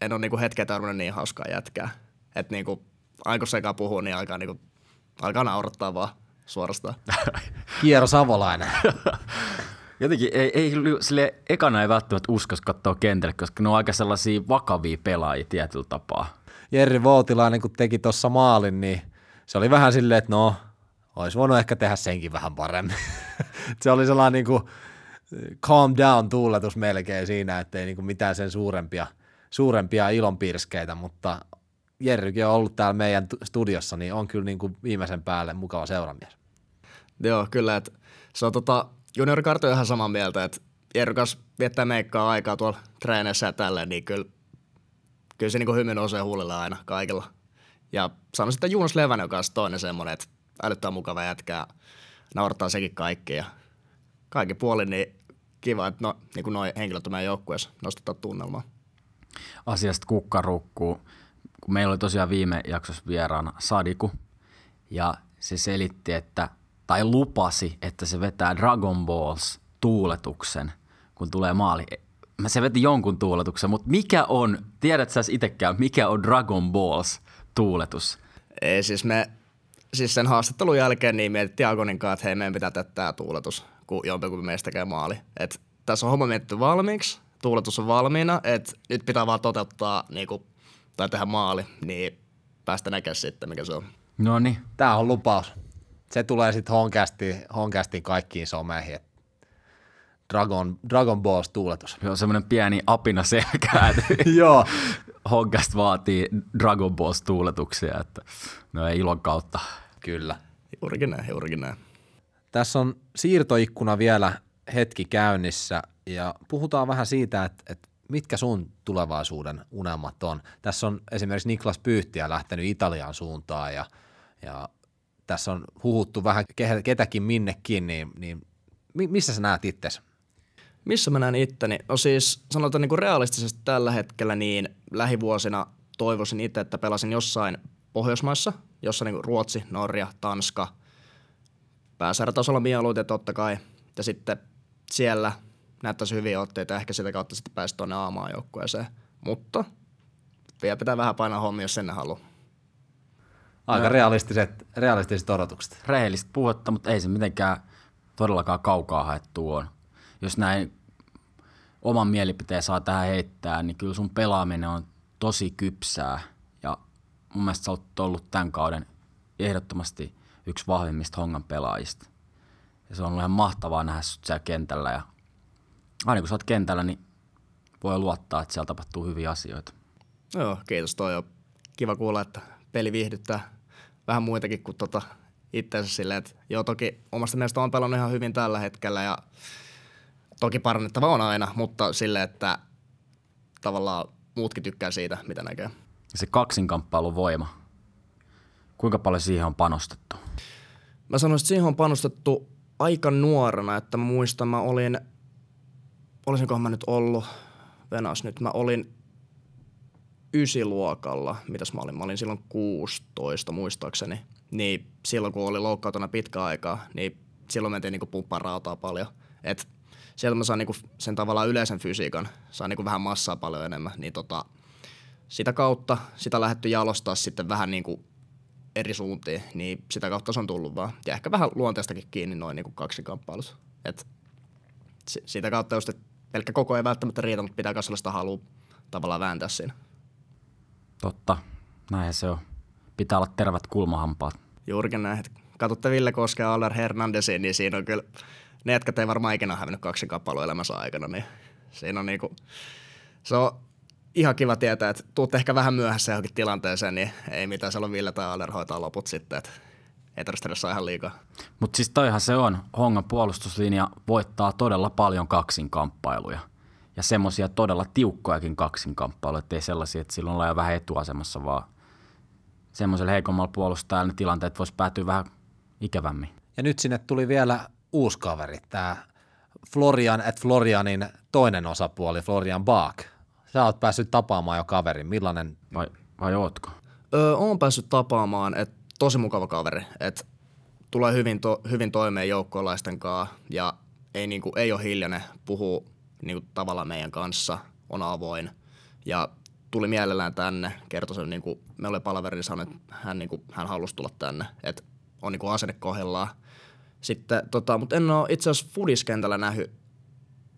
en ole niin kuin hetkeä tarvinnut niin hauskaa jätkää. Että niin kuin aina sekaan puhuu, niin alkaa, niin kuin, alkaa naurattaa vaan suorastaan. Kiero Savolainen. Jotenkin ei, ei sille ekana ei välttämättä uskoisi katsoa kentälle, koska ne on aika sellaisia vakavia pelaajia tietyllä tapaa. Jerry Voutilainen, kun teki tuossa maalin, niin se oli vähän silleen, että no, olisi voinut ehkä tehdä senkin vähän paremmin. Se oli sellainen niin kuin calm down -tuuletus melkein siinä, ettei niinku mitään sen suurempia, suurempia ilonpiirskeitä, mutta Jerrykin on ollut täällä meidän studiossa, niin on kyllä niinku viimeisen päälle mukava seuramies. Joo, kyllä. Että se on tota, Junior Kartu ihan samaa mieltä, että Jerrykas viettää meikkaa aikaa tuolla treeneissä ja tälleen, niin kyllä, kyllä se niinku hymy nousee huulille aina kaikilla. Ja sanon sitten Jonas Levän, joka on toinen semmoinen, että älyttää mukava jätkää, naurattaa sekin kaikki ja kaikin puolin niin kiva, että no, niin kuin noi henkilöt on meidän joukkueessa, nostetaan tunnelmaa. Asiasta kukkarukkuu, kun meillä oli tosiaan viime jaksossa vieraana Sadiku ja se selitti, että tai lupasi, että se vetää Dragon Balls -tuuletuksen, kun tulee maali. Se veti jonkun tuuletuksen, mutta mikä on, tiedät sä itsekään, mikä on Dragon Balls -tuuletus? Ei siis me, siis sen haastattelun jälkeen niin mietittiin Agoninkaan, että hei, meidän pitää tehdä tämä tuuletus, kun jompikumpi meistä tekee maali. Et tässä on homma mietitty valmiiksi, tuuletus on valmiina, että nyt pitää vaan toteuttaa niinku, tai tehdä maali, niin päästä näkemään sitten, mikä se on. No niin. Tämä on lupaus. Se tulee sitten Honkastiin, Honkastiin kaikkiin someihin. Dragon, Dragon Balls -tuuletus. Joo, semmoinen pieni apina selkää. Joo. Honkast vaatii Dragon Balls -tuuletuksia, että no ei ilon kautta. Kyllä. Juurikin näin, juurikin näin. Tässä on siirtoikkuna vielä hetki käynnissä ja puhutaan vähän siitä, että, että mitkä sun tulevaisuuden unelmat on. Tässä on esimerkiksi Niklas Pyyhtiä lähtenyt Italian suuntaan ja, ja tässä on huhuttu vähän ketäkin minnekin, niin, niin missä sä näet itsesi? Missä mä näen itteni? No siis sanotaan niin kuin realistisesti tällä hetkellä, niin lähivuosina toivoisin itse, että pelasin jossain Pohjoismaissa, jossa niin kuin Ruotsi, Norja, Tanska, pääsarjatasolla mieluiten totta kai, ja sitten siellä näyttäisi hyviä otteita ja ehkä sitä kautta sitten pääsi tuonne aamaan joukkueeseen, mutta vielä pitää vähän painaa hommia, jos sen haluaa. Aika realistiset, realistiset odotukset. Rehellistä puhetta, mutta ei se mitenkään todellakaan kaukaa haettu on. Jos näin oman mielipiteen saa tähän heittää, niin kyllä sun pelaaminen on tosi kypsää ja mun mielestä sä oot ollut tämän kauden ehdottomasti yksi vahvimmista Hongan pelaajista. Ja se on ollut ihan mahtavaa nähdä sut siellä kentällä ja aina kun sä oot kentällä, niin voi luottaa, että siellä tapahtuu hyviä asioita. Joo, kiitos. Toi on kiva kuulla, että peli viihdyttää vähän muitakin kuin tota itseänsä silleen, että joo, toki omasta mielestä on pelannut ihan hyvin tällä hetkellä ja toki parannettava on aina, mutta silleen, että tavallaan muutkin tykkää siitä, mitä näkee. Se kaksinkamppailun voima, kuinka paljon siihen on panostettu? Mä sanoisin, että siihen on panostettu aika nuorena, että muistan, mä olin, olisinkohan mä nyt ollut, venas nyt, mä olin ysiluokalla, mitäs mä olin, mä olin silloin kuusitoista muistaakseni, niin silloin kun oli loukkautuna pitkä aikaa, niin silloin mentiin niinku pumppaan rautaa paljon, et sieltä mä saan niinku sen tavallaan yleisen fysiikan, saan niinku vähän massaa paljon enemmän, niin tota, sitä kautta sitä lähdetty jalostaa sitten vähän niinku eri suuntiin, niin sitä kautta se on tullut vaan. Ja ehkä vähän luonteestakin kiinni noin niinku kaksinkamppailut. Et sitä kautta just, että pelkkä koko ei välttämättä riitä, mutta pitää myös sellaista halua tavallaan vääntää siinä. Totta, näinhän se on. Pitää olla tervät kulmahampaat. Juurikin näin. Katsotte Ville Koskea Aller Hernandesiin, niin siinä on kyllä ne, jotka ei varmaan ikinä hävinnyt kaksinkamppailua elämänsä aikana, niin siinä on niinku, se on ihan kiva tietää, että tuutte ehkä vähän myöhässä johonkin tilanteeseen, niin ei mitään, siellä on Ville tai Aller hoitaa loput sitten, että ei tarvitse saa ihan liikaa. Mutta siis toihan se on, Hongan puolustuslinja voittaa todella paljon kaksinkamppailuja ja semmoisia todella tiukkojakin kaksinkamppailuja, ettei sellaisia, että silloin ollaan jo vähän etuasemassa, vaan semmoisella heikommalla puolustajalla ne tilanteet vois päätyä vähän ikävämmin. Ja nyt sinne tuli vielä uusi kaveri, tämä Florian et Florianin toinen osapuoli, Florian Bach. Sä oot päässyt tapaamaan jo kaverin. Millainen? Vai, vai ootko? Öö, oon päässyt tapaamaan. Et, tosi mukava kaveri. Et, tulee hyvin, to, hyvin toimeen joukkuelaisten kanssa ja ei, niinku, ei ole hiljainen. Puhuu niinku, tavallaan meidän kanssa. On avoin. Ja tuli mielellään tänne. Kertoi sen, niinku, me oli palaverin sanonut, että hän, niinku, hän halusi tulla tänne. Et, on niinku, asenne kohdillaan. Sitten, tota, mutta en ole itse asiassa fudiskentällä nähnyt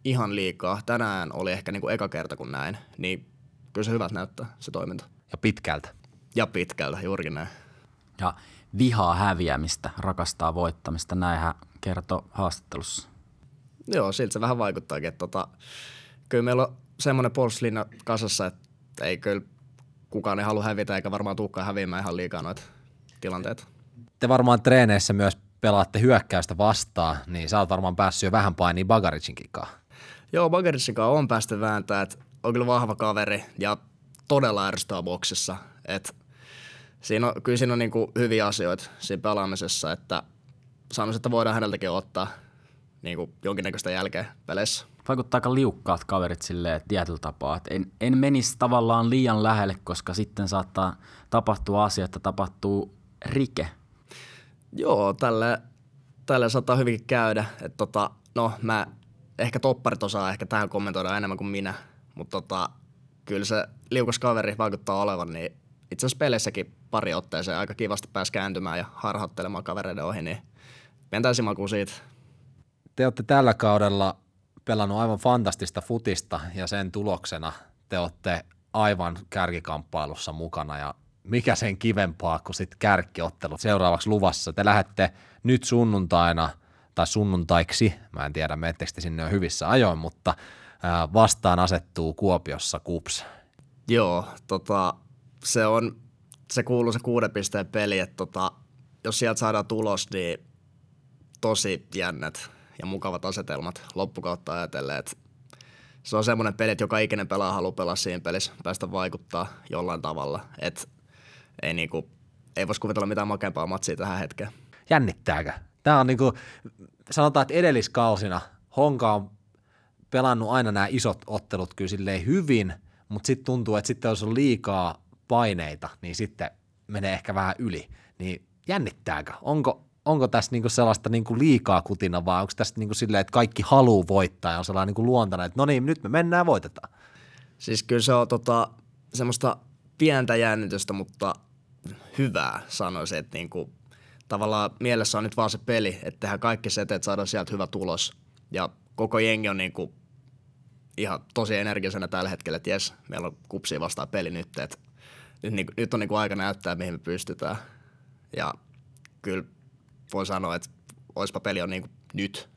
ihan liikaa. Tänään oli ehkä niinku eka kerta kun näin, niin kyllä se hyvältä näyttää se toiminta. Ja pitkältä. Ja pitkältä, juurikin näin. Ja vihaa häviämistä, rakastaa voittamista, näinhän kertoi haastattelussa. joo, siltä se vähän vaikuttaakin. Että tota, kyllä meillä on semmoinen puolustuslinja kasassa, että ei kyllä kukaan ei halua hävitä eikä varmaan tulekaan häviämään ihan liikaa noita tilanteita. Te varmaan treeneissä myös pelaatte hyökkäystä vastaan, niin sä oot varmaan päässyt jo vähän painiin Bagaricinkaan. Joo, Bagaricinkaan on päästy vääntää, että on kyllä vahva kaveri ja todella ärsyttää boksissa. Et siinä on, kyllä siinä on niin kuin hyviä asioita siinä pelaamisessa, että sanoisin, että voidaan häneltäkin ottaa niin kuin jonkinnäköistä jälkeä peleissä. Vaikuttaa aika liukkaat kaverit silleen tietyllä tapaa, että en, en menisi tavallaan liian lähelle, koska sitten saattaa tapahtua asia, että tapahtuu rike. Joo, tälle, tälle saattaa hyvinkin käydä. Et tota, no, mä ehkä topparit osaa ehkä tähän kommentoida enemmän kuin minä, mutta tota, kyllä se liukas kaveri vaikuttaa olevan, niin itse asiassa peleissäkin pari otteeseen aika kivasti pääsi kääntymään ja harhauttelemaan kavereiden ohi, niin mentäisi makuun siitä. Te olette tällä kaudella pelannut aivan fantastista futista ja sen tuloksena te olette aivan kärkikamppailussa mukana ja mikä sen kivempaa kuin sitten kärkiottelut seuraavaksi luvassa. Te lähdette nyt sunnuntaina tai sunnuntaiksi, mä en tiedä menettekö te sinne hyvissä ajoin, mutta vastaan asettuu Kuopiossa Kups. Joo, tota, se, on, se kuuluu se kuuden pisteen peli, että tota, jos sieltä saadaan tulos, niin tosi jännät ja mukavat asetelmat loppukautta ajatellen. Se on semmoinen peli, että joka ikinen pelaa haluaa pelaa siinä pelissä, päästä vaikuttaa jollain tavalla. Et ei, niinku, ei voisi kuvitella mitään makeampaa matsia tähän hetkeen. Jännittääkö? Tämä on niinku, sanotaan, että edelliskausina Honka on pelannut aina nämä isot ottelut kyllä silleen hyvin, mutta sitten tuntuu, että sitten jos on liikaa paineita, niin sitten menee ehkä vähän yli. Niin jännittääkö? Onko, onko tässä niinku sellaista niinku liikaa kutina vai onko tässä niinku silleen, että kaikki haluaa voittaa ja on sellainen niinku luontainen, että no niin, nyt me mennään voitetaan? Siis kyllä se on tota, semmoista pientä jännitystä, mutta hyvää sanoisin, että niinku, tavallaan mielessä on nyt vaan se peli, että tehdään kaikki se, että saadaan sieltä hyvä tulos ja koko jengi on niinku ihan tosi energisena tällä hetkellä, että jes, meillä on Kupsia vastaan peli nyt, että nyt, nyt on niinku aika näyttää, mihin me pystytään. Ja kyllä voi sanoa, että oispa peli on niinku nyt.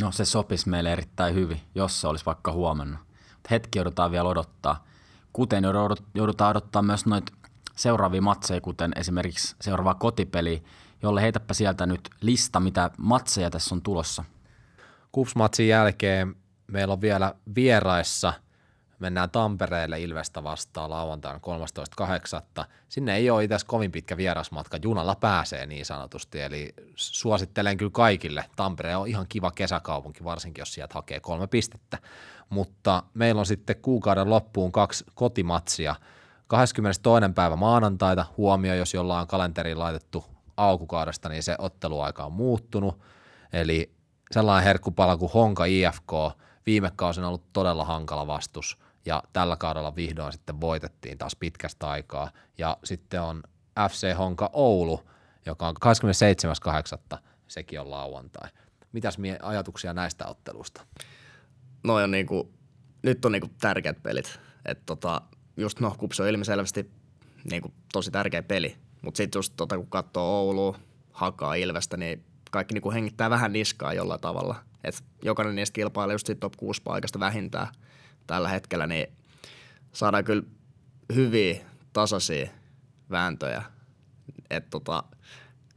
No se sopisi meille erittäin hyvin, jos se olisi vaikka huomenna. Mut hetki joudutaan vielä odottaa. Kuten joudutaan odottaa myös noita seuraavia matseja, kuten esimerkiksi seuraavaa kotipeliä, jolle heitäpä sieltä nyt lista, mitä matseja tässä on tulossa. Kups-matsin jälkeen meillä on vielä vieraissa, mennään Tampereelle Ilvestä vastaan lauantaina kolmastoista kahdeksatta. Sinne ei ole itse asiassa kovin pitkä vierasmatka, junalla pääsee niin sanotusti, eli suosittelen kyllä kaikille. Tampere on ihan kiva kesäkaupunki, varsinkin jos sieltä hakee kolme pistettä, mutta meillä on sitten kuukauden loppuun kaksi kotimatsia. kahdeskymmenestoinen päivä maanantaita, huomio jos jollain on kalenteriin laitettu alkukaudesta, niin se otteluaika on muuttunut, eli sellainen herkkupala kuin Honka I F K, viime kausina on ollut todella hankala vastus ja tällä kaudella vihdoin sitten voitettiin taas pitkästä aikaa ja sitten on F C Honka Oulu, joka on kahdeskymmenesseitsemäs kahdeksatta, sekin on lauantai. Mitäs mie- ajatuksia näistä otteluista? No on niinku, nyt on niinku tärkeät pelit, että tota, just no Kups on ilmiselvästi niinku tosi tärkeä peli, mutta sitten just tota, kun katsoo Oulua, Hakaa, Ilvestä, niin kaikki niinku hengittää vähän niskaa jollain tavalla. Et jokainen niistä kilpailee just siitä top kuusi paikasta vähintään tällä hetkellä, niin saadaan kyllä hyviä, tasaisia vääntöjä. Et tota,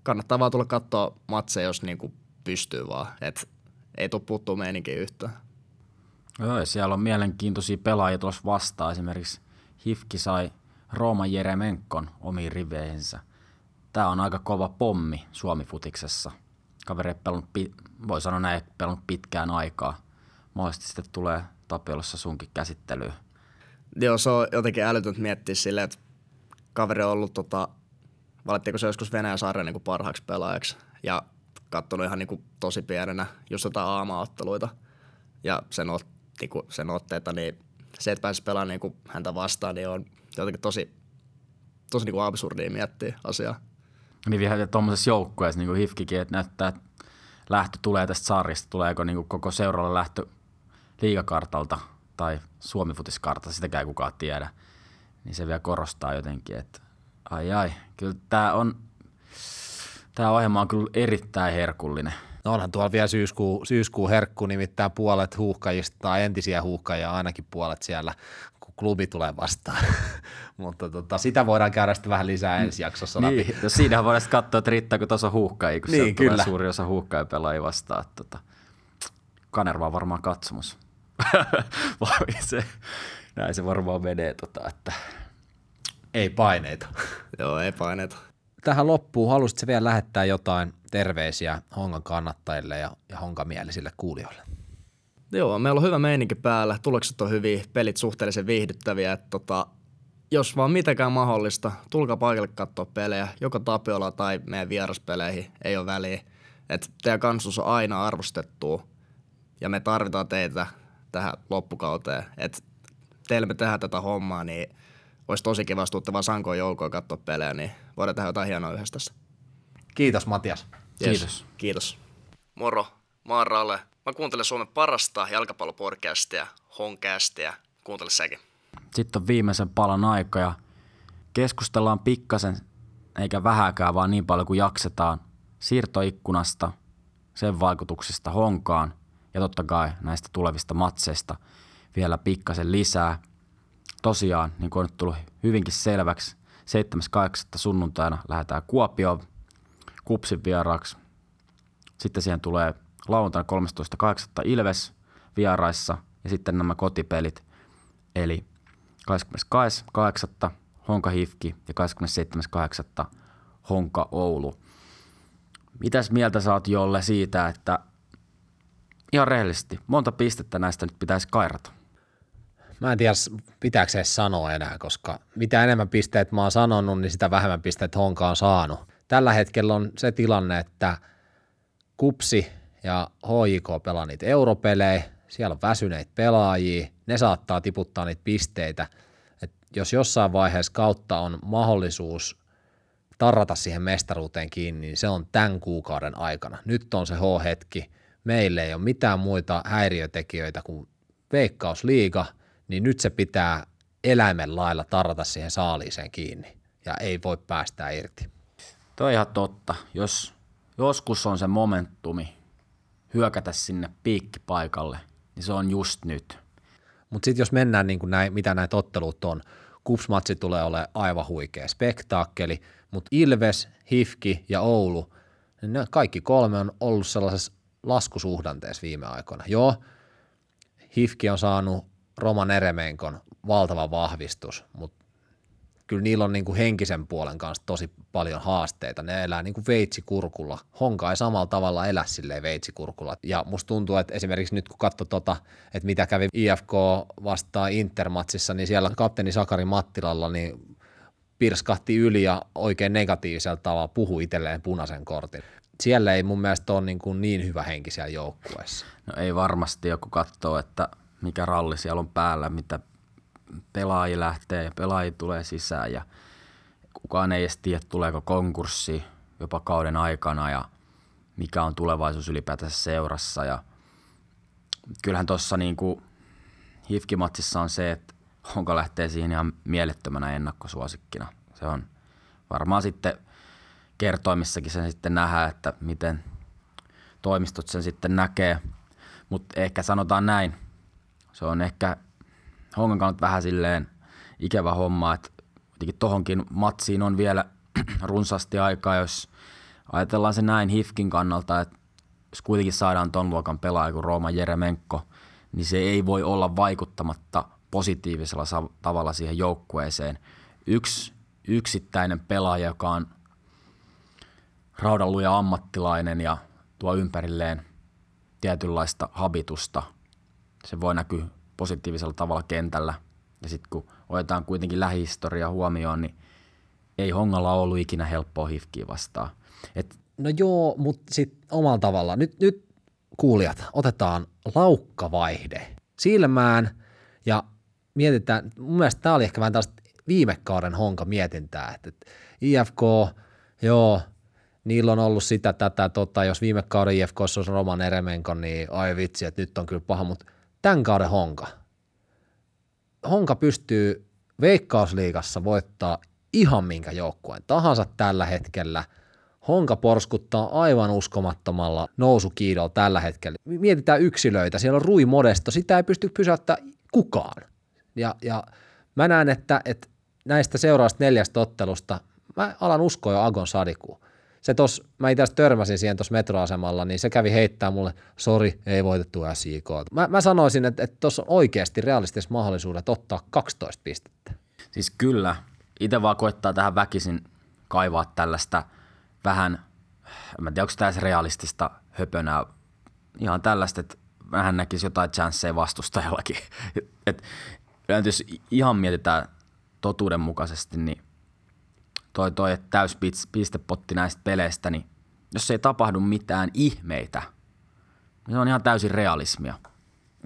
kannattaa vaan tulla katsoa matseja, jos niinku pystyy vaan. Et ei tule puuttua meininkiä yhtään. Joo, siellä on mielenkiintoisia pelaajia tulossa vastaan. Esimerkiksi H I F K sai Roman Eremenkon omiin riveihinsä. Tämä on aika kova pommi Suomi-futiksessa. Kaveri ei pelannut, voi sanoa näin, että pelannut pitkään aikaa. Mahdollisesti sitten tulee Tapiollassa sunkin käsittelyyn. Joo, se on jotenkin älytöntä miettiä silleen, että kaveri on ollut, tota, valittiinko se joskus Venäjän sarjan niin kuin parhaaksi pelaajaksi ja katsonut ihan niin kuin tosi pienenä just jotain aamaotteluita ja sen, ot, niin kuin, sen otteita, niin se, että pääsisi pelaamaan niin kuin häntä vastaan, niin on jotenkin tosi, tosi niin kuin absurdia miettiä asiaa. Niin vielä tuommoisessa joukkueessa, niin kuin H I F K:kin, että näyttää, että lähtö tulee tästä sarjasta, tuleeko niin kuin koko seuralle lähtö liigakartalta tai Suomi-futiskartalta, sitäkään ei kukaan tiedä. Niin se vielä korostaa jotenkin, että ai ai, kyllä tämä on, tämä ohjelma on kyllä erittäin herkullinen. No onhan tuolla vielä syyskuu, syyskuun herkku, nimittäin puolet huuhkajista tai entisiä huuhkajia, ainakin puolet siellä, kun klubi tulee vastaan. Mutta tota, sitä voidaan käydä sitten vähän lisää ensi jaksossa läpi. Niin, no siinähän voidaan sitten katsoa, että riittääkö tuossa huuhkajia, kun niin, tulee suuri osa huuhkajia pelaajia vastaan. Tota, Kanerva on varmaan katsomus. se, näin se varmaan menee, tota, että ei paineita. Joo, ei paineita. Tähän loppuun haluaisitko vielä lähettää jotain terveisiä Honkan kannattajille ja, ja honkamielisille kuulijoille? Joo, meillä on hyvä meininki päällä. Tulokset on hyviä, pelit suhteellisen viihdyttäviä. Et tota, jos vaan mitenkään mahdollista, tulkaa paikalle katsoa pelejä. Joko Tapiola tai meidän vieraspeleihin, ei ole väliä. Et teidän kansuus on aina arvostettua ja me tarvitaan teitä tähän loppukauteen. Et teille me tehdään tätä hommaa, niin olisi tosi kiva, jos tuutte vaan sankoon joukkoon katsoa pelejä, niin voidaan tehdä jotain hienoa yhdessä tässä. Kiitos Matias. Yes. Kiitos. Kiitos. Moro, mä oon Rale. Mä kuuntelen Suomen parasta jalkapallopodcastia, Honkastia. Kuuntele säkin. Sitten on viimeisen palan aika ja keskustellaan pikkasen, eikä vähäkään, vaan niin paljon kuin jaksetaan. Siirtoikkunasta, sen vaikutuksista Honkaan ja totta kai näistä tulevista matseista vielä pikkasen lisää. Tosiaan, niin kuin on nyt tullut hyvinkin selväksi, seitsemäs kahdeksatta sunnuntaina lähdetään Kuopioon Kupsin vieraaksi. Sitten siihen tulee lauantaina kolmastoista kahdeksatta Ilves vieraissa ja sitten nämä kotipelit. Eli kahdeskymmenestoinen kahdeksatta Honka H I F K ja kahdeskymmenesseitsemäs kahdeksatta Honka Oulu. Mitäs mieltä saat Jolle siitä, että ihan rehellisesti, monta pistettä näistä nyt pitäisi kairata? Mä en tiedä, pitääkö se sanoa enää, koska mitä enemmän pisteet mä oon sanonut, niin sitä vähemmän pisteet Honka on saanut. Tällä hetkellä on se tilanne, että Kupsi ja H J K pelaa niitä europelejä, siellä on väsyneitä pelaajia, ne saattaa tiputtaa niitä pisteitä. Et jos jossain vaiheessa kautta on mahdollisuus tarrata siihen mestaruuteen kiinni, niin se on tämän kuukauden aikana. Nyt on se H-hetki, meillä ei ole mitään muita häiriötekijöitä kuin Veikkausliiga, niin nyt se pitää eläimen lailla tarrata siihen saaliiseen kiinni ja ei voi päästää irti. Tuo on ihan totta. Jos joskus on se momentumi hyökätä sinne piikkipaikalle, niin se on just nyt. Mutta sitten jos mennään niin kuin näin, mitä näitä ottelut on, Kups-matsi tulee olemaan aivan huikea spektaakkeli, mutta Ilves, H I F K ja Oulu, niin ne kaikki kolme on ollut sellaisessa laskusuhdanteessa viime aikoina. Joo, H I F K on saanut Roman Eremenkon valtava vahvistus, mutta kyllä niillä on niinku henkisen puolen kanssa tosi paljon haasteita. Ne elää niinku veitsikurkulla. Honka ei samalla tavalla elä silleen veitsikurkulla. Ja musta tuntuu, että esimerkiksi nyt kun katsoi tota, että mitä kävi I F K vastaan Inter-matsissa, niin siellä kapteeni Sakari Mattilalla niin pirskahti yli ja oikein negatiivisella tavalla puhui itselleen punaisen kortin. Siellä ei mun mielestä ole niin, niin hyvä henkisiä joukkueessa. No ei varmasti joku katsoo, että mikä ralli siellä on päällä, mitä pelaaji lähtee ja pelaaji tulee sisään ja kukaan ei edes tiedä, tuleeko konkurssi jopa kauden aikana ja mikä on tulevaisuus ylipäätään seurassa. Ja kyllähän tuossa niinku H I F K-matsissa on se, että Honka lähtee siihen ihan mielettömänä ennakkosuosikkina. Se on varmaan sitten kertoimissakin sen sitten nähdään, että miten toimistot sen sitten näkee, mutta ehkä sanotaan näin. Se on ehkä Honkan kannalta vähän silleen ikävä homma, että kuitenkin tohonkin matsiin on vielä runsaasti aikaa, jos ajatellaan se näin H I F K:n kannalta, että jos kuitenkin saadaan ton luokan pelaaja kuin Roman Jeremenko, niin se ei voi olla vaikuttamatta positiivisella tavalla siihen joukkueeseen. Yksi yksittäinen pelaaja, joka on raudanluja ammattilainen ja tuo ympärilleen tietynlaista habitusta, se voi näkyä positiivisella tavalla kentällä. Ja sitten kun otetaan kuitenkin lähihistoria huomioon, niin ei Hongalla ollut ikinä helppoa H I F K:ää vastaan. Et no joo, mutta sitten omalla tavalla. Nyt, nyt kuulijat, otetaan laukkavaihde silmään ja mietitään, mun mielestä tämä oli ehkä vähän tällaista viime kauden Honka mietintää, että et I F K, joo, niillä on ollut sitä tätä, tota, jos viime kauden I F K olisi Roman Eremenko, niin ai vitsi, että nyt on kyllä paha, mutta tämän kauden Honka. Honka pystyy Veikkausliigassa voittaa ihan minkä joukkueen tahansa tällä hetkellä. Honka porskuttaa aivan uskomattomalla nousukiidolla tällä hetkellä. Mietitään yksilöitä, siellä on Rui Modesto, sitä ei pysty pysäyttämään kukaan. Ja, ja mä näen, että, että näistä seuraavasta neljästä ottelusta mä alan uskoa jo Agon Sadikuun. Se tos, mä itse asiassa törmäsin siihen tuossa metroasemalla, niin se kävi heittää mulle, sori, ei voitettu S J K:ta. Mä, mä sanoisin, että tuossa on oikeasti realistiset mahdollisuudet ottaa kaksitoista pistettä. Siis kyllä, itse vaan koettaa tähän väkisin kaivaa tällaista vähän, mä en tiedä, onko tämä edes realistista höpönää, ihan tällaista, että vähän näkisi jotain chanceja vastustajallakin. Että jos ihan mietitään totuudenmukaisesti, niin toi toi, että täyspistepotti näistä peleistä, niin jos ei tapahdu mitään ihmeitä, niin se on ihan täysin realismia.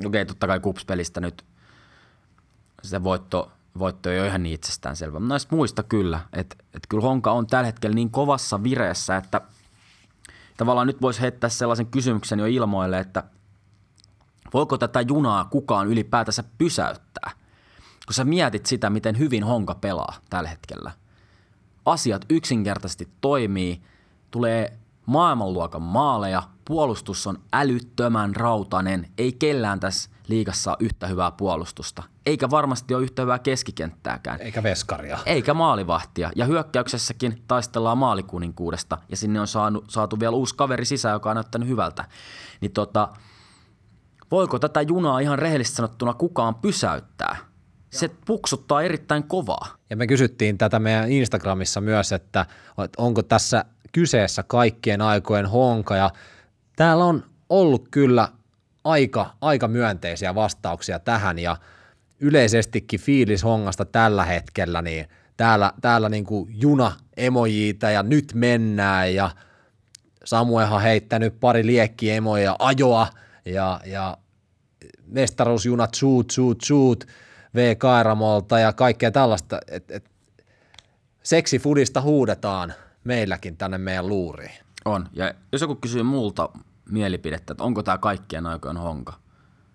Okei, totta kai Kups-pelistä nyt se voitto, voitto ei ole ihan niin itsestäänselvä. Mutta näistä muista kyllä, että et kyllä Honka on tällä hetkellä niin kovassa vireessä, että tavallaan nyt voisi heittää sellaisen kysymyksen jo ilmoille, että voiko tätä junaa kukaan ylipäätänsä pysäyttää, kun sä mietit sitä, miten hyvin Honka pelaa tällä hetkellä. Asiat yksinkertaisesti toimii, tulee maailmanluokan maaleja, puolustus on älyttömän rautainen, ei kellään tässä liigassa ole yhtä hyvää puolustusta, eikä varmasti ole yhtä hyvää keskikenttääkään. Eikä veskaria. Eikä maalivahtia, ja hyökkäyksessäkin taistellaan maalikuninkuudesta, ja sinne on saanut, saatu vielä uusi kaveri sisään, joka on näyttänyt hyvältä. Niin tota, voiko tätä junaa ihan rehellisesti sanottuna kukaan pysäyttää? Se puksuttaa erittäin kovaa. Ja me kysyttiin tätä meidän Instagramissa myös, että onko tässä kyseessä kaikkien aikojen Honka. Ja täällä on ollut kyllä aika, aika myönteisiä vastauksia tähän. Ja yleisestikin fiilis Hongasta tällä hetkellä, niin täällä, täällä niin kuin juna emojiita ja nyt mennään. Ja Samuelhan heittänyt pari liekkiemoja ajoa ja, ja mestaruusjuna tsuut, tsuut, tsuut. V. Kairamolta ja kaikkea tällaista, että et, seksifudista huudetaan meilläkin tänne meidän luuriin. On, ja jos joku kysyy multa mielipidettä, että onko tämä kaikkien aikojen Honka,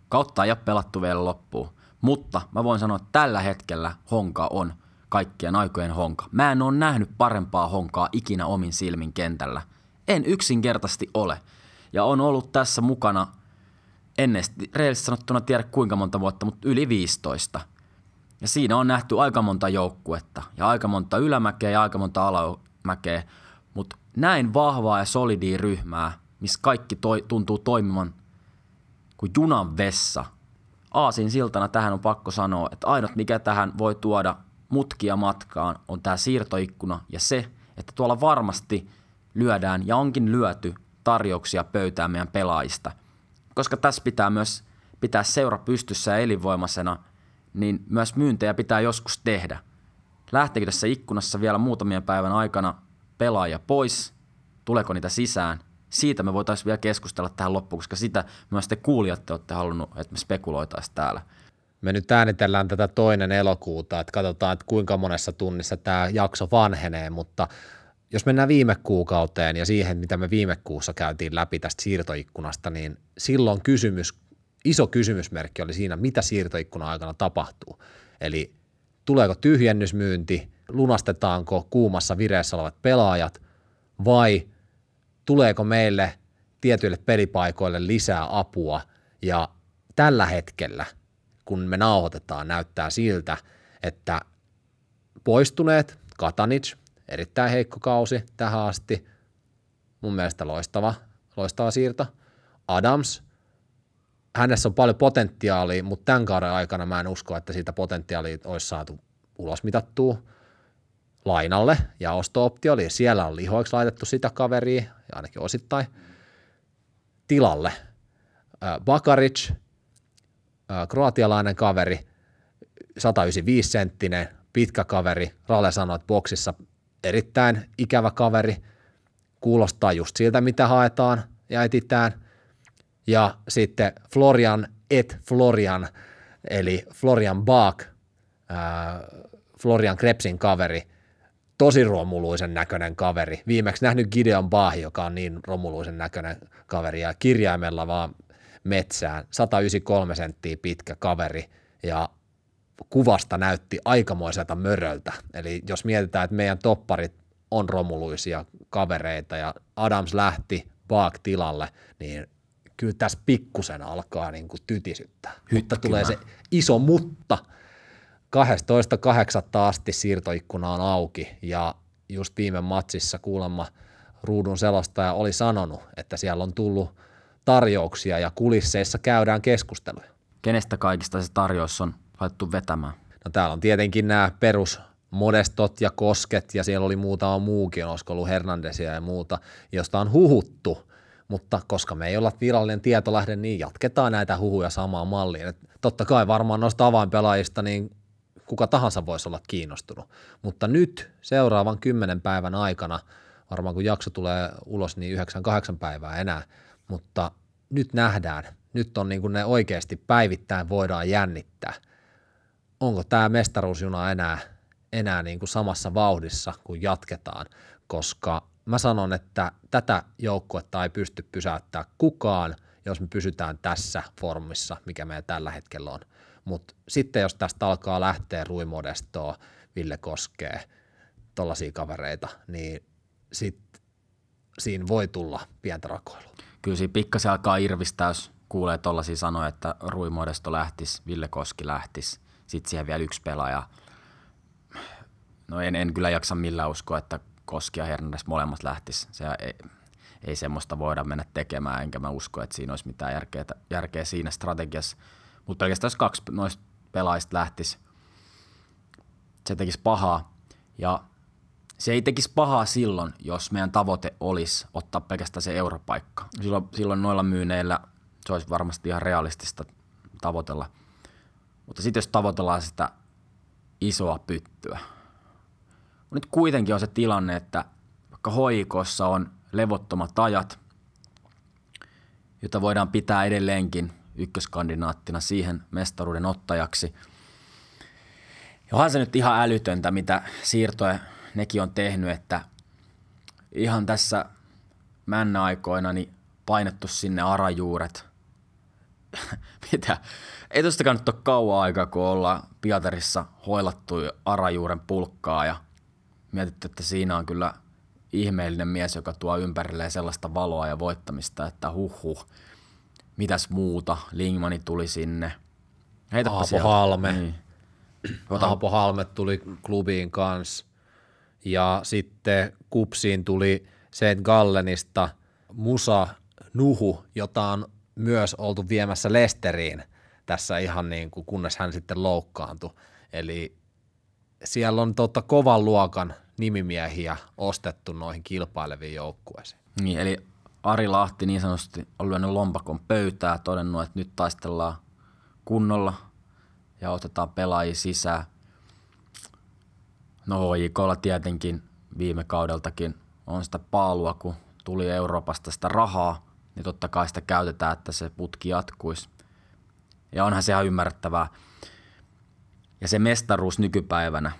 kautta ei ole pelattu vielä loppuun, mutta mä voin sanoa, että tällä hetkellä Honka on kaikkien aikojen Honka. Mä en ole nähnyt parempaa Honkaa ikinä omin silmin kentällä. En yksinkertaisesti ole, ja on ollut tässä mukana ennen reellisesti sanottuna tiedä kuinka monta vuotta, mutta yli viisitoista. Ja siinä on nähty aika monta joukkuetta ja aika monta ylämäkeä ja aika monta alamäkeä, mutta näin vahvaa ja solidia ryhmää, missä kaikki toi, tuntuu toimimaan kuin junan vessa. Aasin siltana tähän on pakko sanoa, että ainut mikä tähän voi tuoda mutkia matkaan on tämä siirtoikkuna ja se, että tuolla varmasti lyödään ja onkin lyöty tarjouksia pöytään meidän pelaajista. Koska tässä pitää myös pitää seura pystyssä ja elinvoimaisena, niin myös myyntejä pitää joskus tehdä. Lähteekö tässä ikkunassa vielä muutamien päivän aikana pelaaja pois? Tuleeko niitä sisään? Siitä me voitaisiin vielä keskustella tähän loppuun, koska sitä myös te kuulijat te olette halunnut, että me spekuloitaisiin täällä. Me nyt äänitellään tätä toinen elokuuta, että katsotaan, että kuinka monessa tunnissa tämä jakso vanhenee, mutta jos mennään viime kuukauteen ja siihen, mitä me viime kuussa käytiin läpi tästä siirtoikkunasta, niin silloin kysymys, iso kysymysmerkki oli siinä, mitä siirtoikkunan aikana tapahtuu. Eli tuleeko tyhjennysmyynti, lunastetaanko kuumassa vireessä olevat pelaajat vai tuleeko meille tietyille pelipaikoille lisää apua ja tällä hetkellä, kun me nauhoitetaan, näyttää siltä, että poistuneet Katanić, erittäin heikko kausi tähän asti, mun mielestä loistava, loistava siirto. Adams, hänessä on paljon potentiaalia, mutta tämän kauden aikana mä en usko, että siitä potentiaalia olisi saatu ulosmitattua lainalle ja osto-optio, eli siellä on lihoiksi laitettu sitä kaveria, ja ainakin osittain, tilalle. Bakaric, kroatialainen kaveri, sata yhdeksänkymmentäviisi senttinen, pitkä kaveri, Rale sanoi, että boksissa erittäin ikävä kaveri, kuulostaa just siltä, mitä haetaan ja etitään. Ja sitten Florian et Florian, eli Florian Bach, ää, Florian Krebsin kaveri, tosi romuluisen näköinen kaveri. Viimeksi nähnyt Gideon Bach, joka on niin romuluisen näköinen kaveri ja kirjaimella vaan metsään. sata yhdeksänkymmentäkolme senttiä pitkä kaveri ja kuvasta näytti aikamoiselta möröltä. Eli jos mietitään, että meidän topparit on romuluisia kavereita ja Adams lähti Bach tilalle, niin kyllä tässä pikkusen alkaa niin kuin tytisyttää. Hyttikimä. Mutta tulee se iso mutta. kahdestoista kahdeksatta asti siirtoikkuna on auki ja just viime matsissa kuulemma ruudun selostaja oli sanonut, että siellä on tullut tarjouksia ja kulisseissa käydään keskusteluja. Kenestä kaikista se tarjous on laittu vetämään? No täällä on tietenkin nämä perus Modestot ja Kosket ja siellä oli muutama muukin, olisiko ollut Hernandezia ja muuta, josta on huhuttu, mutta koska me ei olla virallinen tietolähde, niin jatketaan näitä huhuja samaan malliin. Et totta kai varmaan noista avainpelaajista niin kuka tahansa voisi olla kiinnostunut, mutta nyt seuraavan kymmenen päivän aikana, varmaan kun jakso tulee ulos, niin yhdeksän kahdeksan päivää enää, mutta nyt nähdään, nyt on niin kuin ne oikeasti päivittäin voidaan jännittää. Onko tämä mestaruusjuna enää enää niin kuin samassa vauhdissa, kun jatketaan, koska mä sanon, että tätä joukkuetta ei pysty pysäyttää kukaan, jos me pysytään tässä formissa, mikä meillä tällä hetkellä on. Mutta sitten jos tästä alkaa lähteä Rui Modestoa, Ville Koskea, tollaisia kavereita, niin sitten siinä voi tulla pientä rakoilua. Kyllä siinä pikkasen alkaa irvistää, jos kuulee tollaisia sanoja, että Rui Modesto lähtisi, Ville Koski lähtisi, sitten siihen vielä yksi pelaaja. No en, en kyllä jaksa millään uskoa, että Koski ja Hernandez molemmat lähtis. Se ei, ei semmoista voida mennä tekemään, enkä mä usko, että siinä olisi mitään järkeä, järkeä siinä strategiassa. Mutta oikeastaan jos kaksi noista pelaajista lähtis, se tekisi pahaa. Ja se ei tekisi pahaa silloin, jos meidän tavoite olisi ottaa pelkästään se europaikka. Silloin, silloin noilla myyneillä se olisi varmasti ihan realistista tavoitella. Mutta sitten jos tavoitellaan sitä isoa pyttyä. Nyt kuitenkin on se tilanne, että vaikka H J K:ssa on levottomat ajat, jota voidaan pitää edelleenkin ykköskandidaattina siihen mestaruuden ottajaksi. Johan se nyt ihan älytöntä, mitä siirtoja nekin on tehnyt, että ihan tässä männäaikoina niin painettu sinne arajuuret. Mitä? Ei tuostakaan nyt ole kauan aikaa, kun ollaan Pietarissa hoilattu arajuuren pulkkaa ja mietitty, että siinä on kyllä ihmeellinen mies, joka tuo ympärilleen sellaista valoa ja voittamista, että huhhuh, mitäs muuta, Lingmani tuli sinne. Heitäpä Aapo sieltä. Halme. Niin. Aapo Halme tuli klubiin kanssa ja sitten Kupsiin tuli Saint Gallenista Musa Nuhu, jota on myös oltu viemässä Lesteriin tässä ihan niin kuin kunnes hän sitten loukkaantui, eli siellä on totta kovan luokan nimimiehiä ostettu noihin kilpaileviin joukkueisiin. Niin, eli Ari Lahti niin sanotusti on lyönyt lompakon pöytää ja todennut, että nyt taistellaan kunnolla ja otetaan pelaajia sisään. No H J K:lla tietenkin viime kaudeltakin on sitä paalua, kun tuli Euroopasta sitä rahaa, niin totta kai sitä käytetään, että se putki jatkuisi. Ja onhan se ihan ymmärrettävää. Ja se mestaruus nykypäivänä,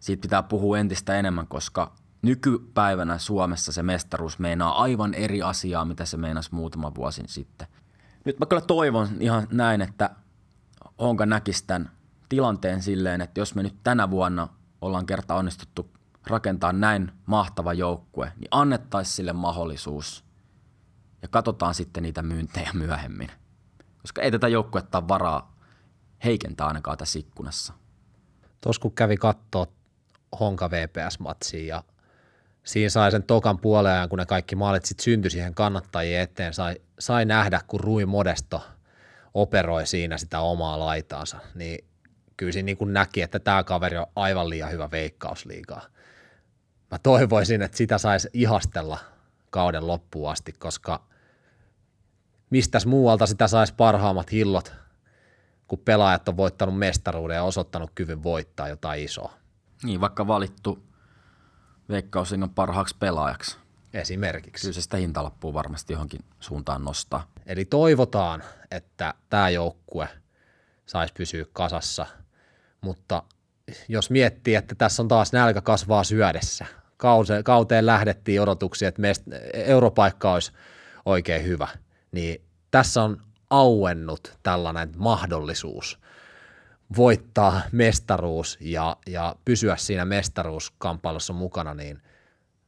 siitä pitää puhua entistä enemmän, koska nykypäivänä Suomessa se mestaruus meinaa aivan eri asiaa, mitä se meinasi muutama vuosi sitten. Nyt mä kyllä toivon ihan näin, että Honka näkisi tämän tilanteen silleen, että jos me nyt tänä vuonna ollaan kerta onnistuttu rakentaa näin mahtava joukkue, niin annettaisiin sille mahdollisuus ja katsotaan sitten niitä myyntejä myöhemmin, koska ei tätä joukkuetta ole varaa heikentää ainakaan tässä ikkunassa. Tuossa kun kävi kattoo Honka V P S-matsiin ja siinä sai sen tokan puolen ajan, kun ne kaikki maalit sitten syntyi siihen kannattajien eteen, sai, sai nähdä, kun Rui Modesto operoi siinä sitä omaa laitaansa, niin kyllä siinä niin näki, että tämä kaveri on aivan liian hyvä Veikkausliigaa. Mä toivoisin, että sitä saisi ihastella kauden loppuun asti, koska mistäs muualta sitä saisi parhaimmat hillot, kun pelaajat on voittanut mestaruuden ja osoittanut kyvyn voittaa jotain isoa. Niin, vaikka valittu Veikkausliigan parhaaksi pelaajaksi. Esimerkiksi. Kyllä se sitä hintalappua varmasti johonkin suuntaan nostaa. Eli toivotaan, että tämä joukkue saisi pysyä kasassa, mutta jos miettii, että tässä on taas nälkä kasvaa syödessä. Kauteen lähdettiin odotuksia, että mest- europaikka olisi oikein hyvä, niin tässä on auennut tällainen mahdollisuus voittaa mestaruus ja, ja pysyä siinä mestaruuskamppailussa mukana, niin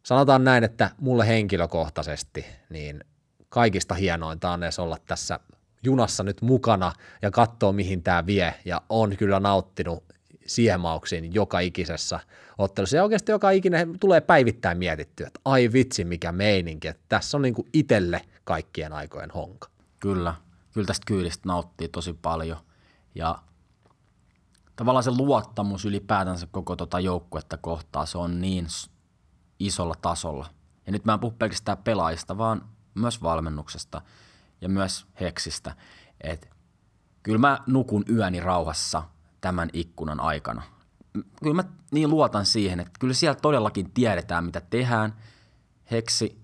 sanotaan näin, että mulle henkilökohtaisesti niin kaikista hienointa on edes olla tässä junassa nyt mukana ja katsoa, mihin tämä vie, ja on kyllä nauttinut siemauksiin joka ikisessä ottelussa, ja oikeasti joka ikinen tulee päivittäin mietittyä, että ai vitsi, mikä meininki, että tässä on niin kuin itselle kaikkien aikojen Honka. Kyllä, kyllä tästä kyydistä nauttii tosi paljon, ja tavallaan se luottamus ylipäätänsä koko tota joukkuetta kohtaan, se on niin isolla tasolla, ja nyt mä en puhu pelkästään pelaajista, vaan myös valmennuksesta ja myös heksistä, että kyllä mä nukun yöni rauhassa tämän ikkunan aikana. Kyllä mä niin luotan siihen, että kyllä siellä todellakin tiedetään, mitä tehdään. Heksi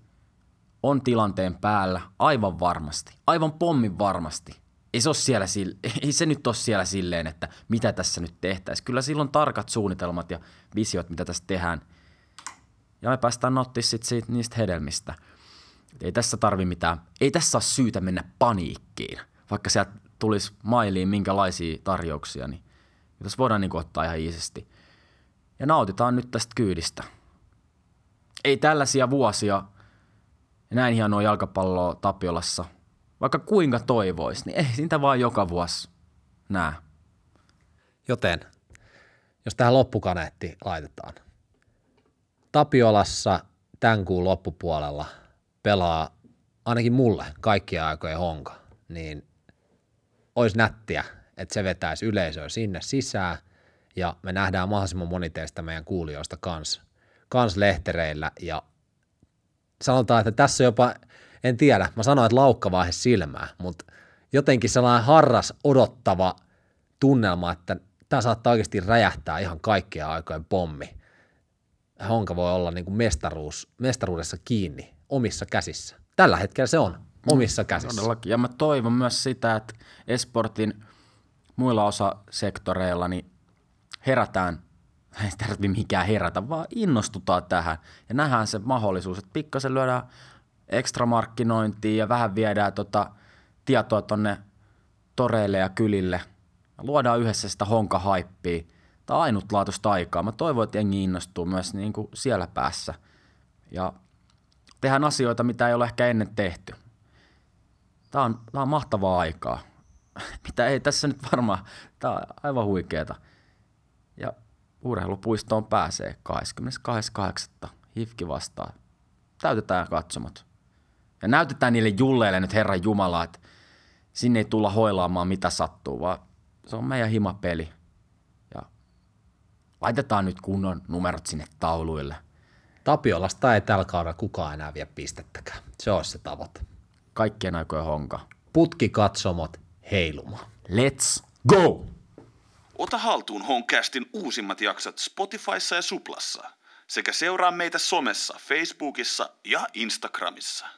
on tilanteen päällä aivan varmasti, aivan pommin varmasti. Ei se, siellä, ei se nyt ole siellä silleen, että mitä tässä nyt tehtäisiin. Kyllä sillä on tarkat suunnitelmat ja visiot, mitä tässä tehdään. Ja me päästään nauttimaan sit siitä, niistä hedelmistä. Ei tässä tarvi mitään, ei tässä ole syytä mennä paniikkiin, vaikka sieltä tulisi mailiin minkälaisia tarjouksia, niin tässä voidaan niin ottaa ihan iisisti. Ja nautitaan nyt tästä kyydistä. Ei tällaisia vuosia, näin hienoa jalkapalloa Tapiolassa, vaikka kuinka toivoisi, niin ei niitä vaan joka vuosi näe. Joten, jos tähän loppukaneetti laitetaan. Tapiolassa tämän kuun loppupuolella pelaa ainakin mulle kaikkien aikojen Honka, niin olisi nättiä, että se vetäisi yleisöä sinne sisään, ja me nähdään mahdollisimman moni teistä meidän kuulijoista kans, kans lehtereillä, ja sanotaan, että tässä jopa, en tiedä, mä sanoin, että laukkavaihe silmää, mutta jotenkin sellainen harras odottava tunnelma, että tämä saattaa oikeasti räjähtää ihan kaikkien aikojen pommi. Honka voi olla niin kuin mestaruus, mestaruudessa kiinni omissa käsissä. Tällä hetkellä se on omissa käsissä. Todellakin. Ja mä toivon myös sitä, että esportin muilla osasektoreilla niin herätään, ei tarvitse mikään herätä, vaan innostutaan tähän ja nähdään se mahdollisuus, että pikkasen lyödään ekstramarkkinointiin ja vähän viedään tota tietoa tonne toreille ja kylille. Luodaan yhdessä sitä Honka-haippia. Tämä on ainutlaatuista aikaa. Mä toivon, että jengi innostuu myös niin kuin siellä päässä ja tehdään asioita, mitä ei ole ehkä ennen tehty. Tämä on, tämä on mahtavaa aikaa. Mitä ei tässä nyt varmaan, tämä on aivan huikeeta. Ja urheilupuistoon pääsee kahdeskymmenestoinen kahdeksatta H I F K vastaan. Täytetään katsomot. Ja näytetään niille julleille nyt Herran Jumala, että sinne ei tulla hoilaamaan mitä sattuu, vaan se on meidän himapeli. Ja laitetaan nyt kunnon numerot sinne tauluille. Tapiolasta ei tällä kaudella kukaan enää vie pistettäkään. Se olisi se tavoite. Kaikkien aikojen Honka. Putkikatsomot heilumaan. Let's go! Ota haltuun Honkastin uusimmat jaksot Spotifyssa ja Suplassa sekä seuraa meitä somessa, Facebookissa ja Instagramissa.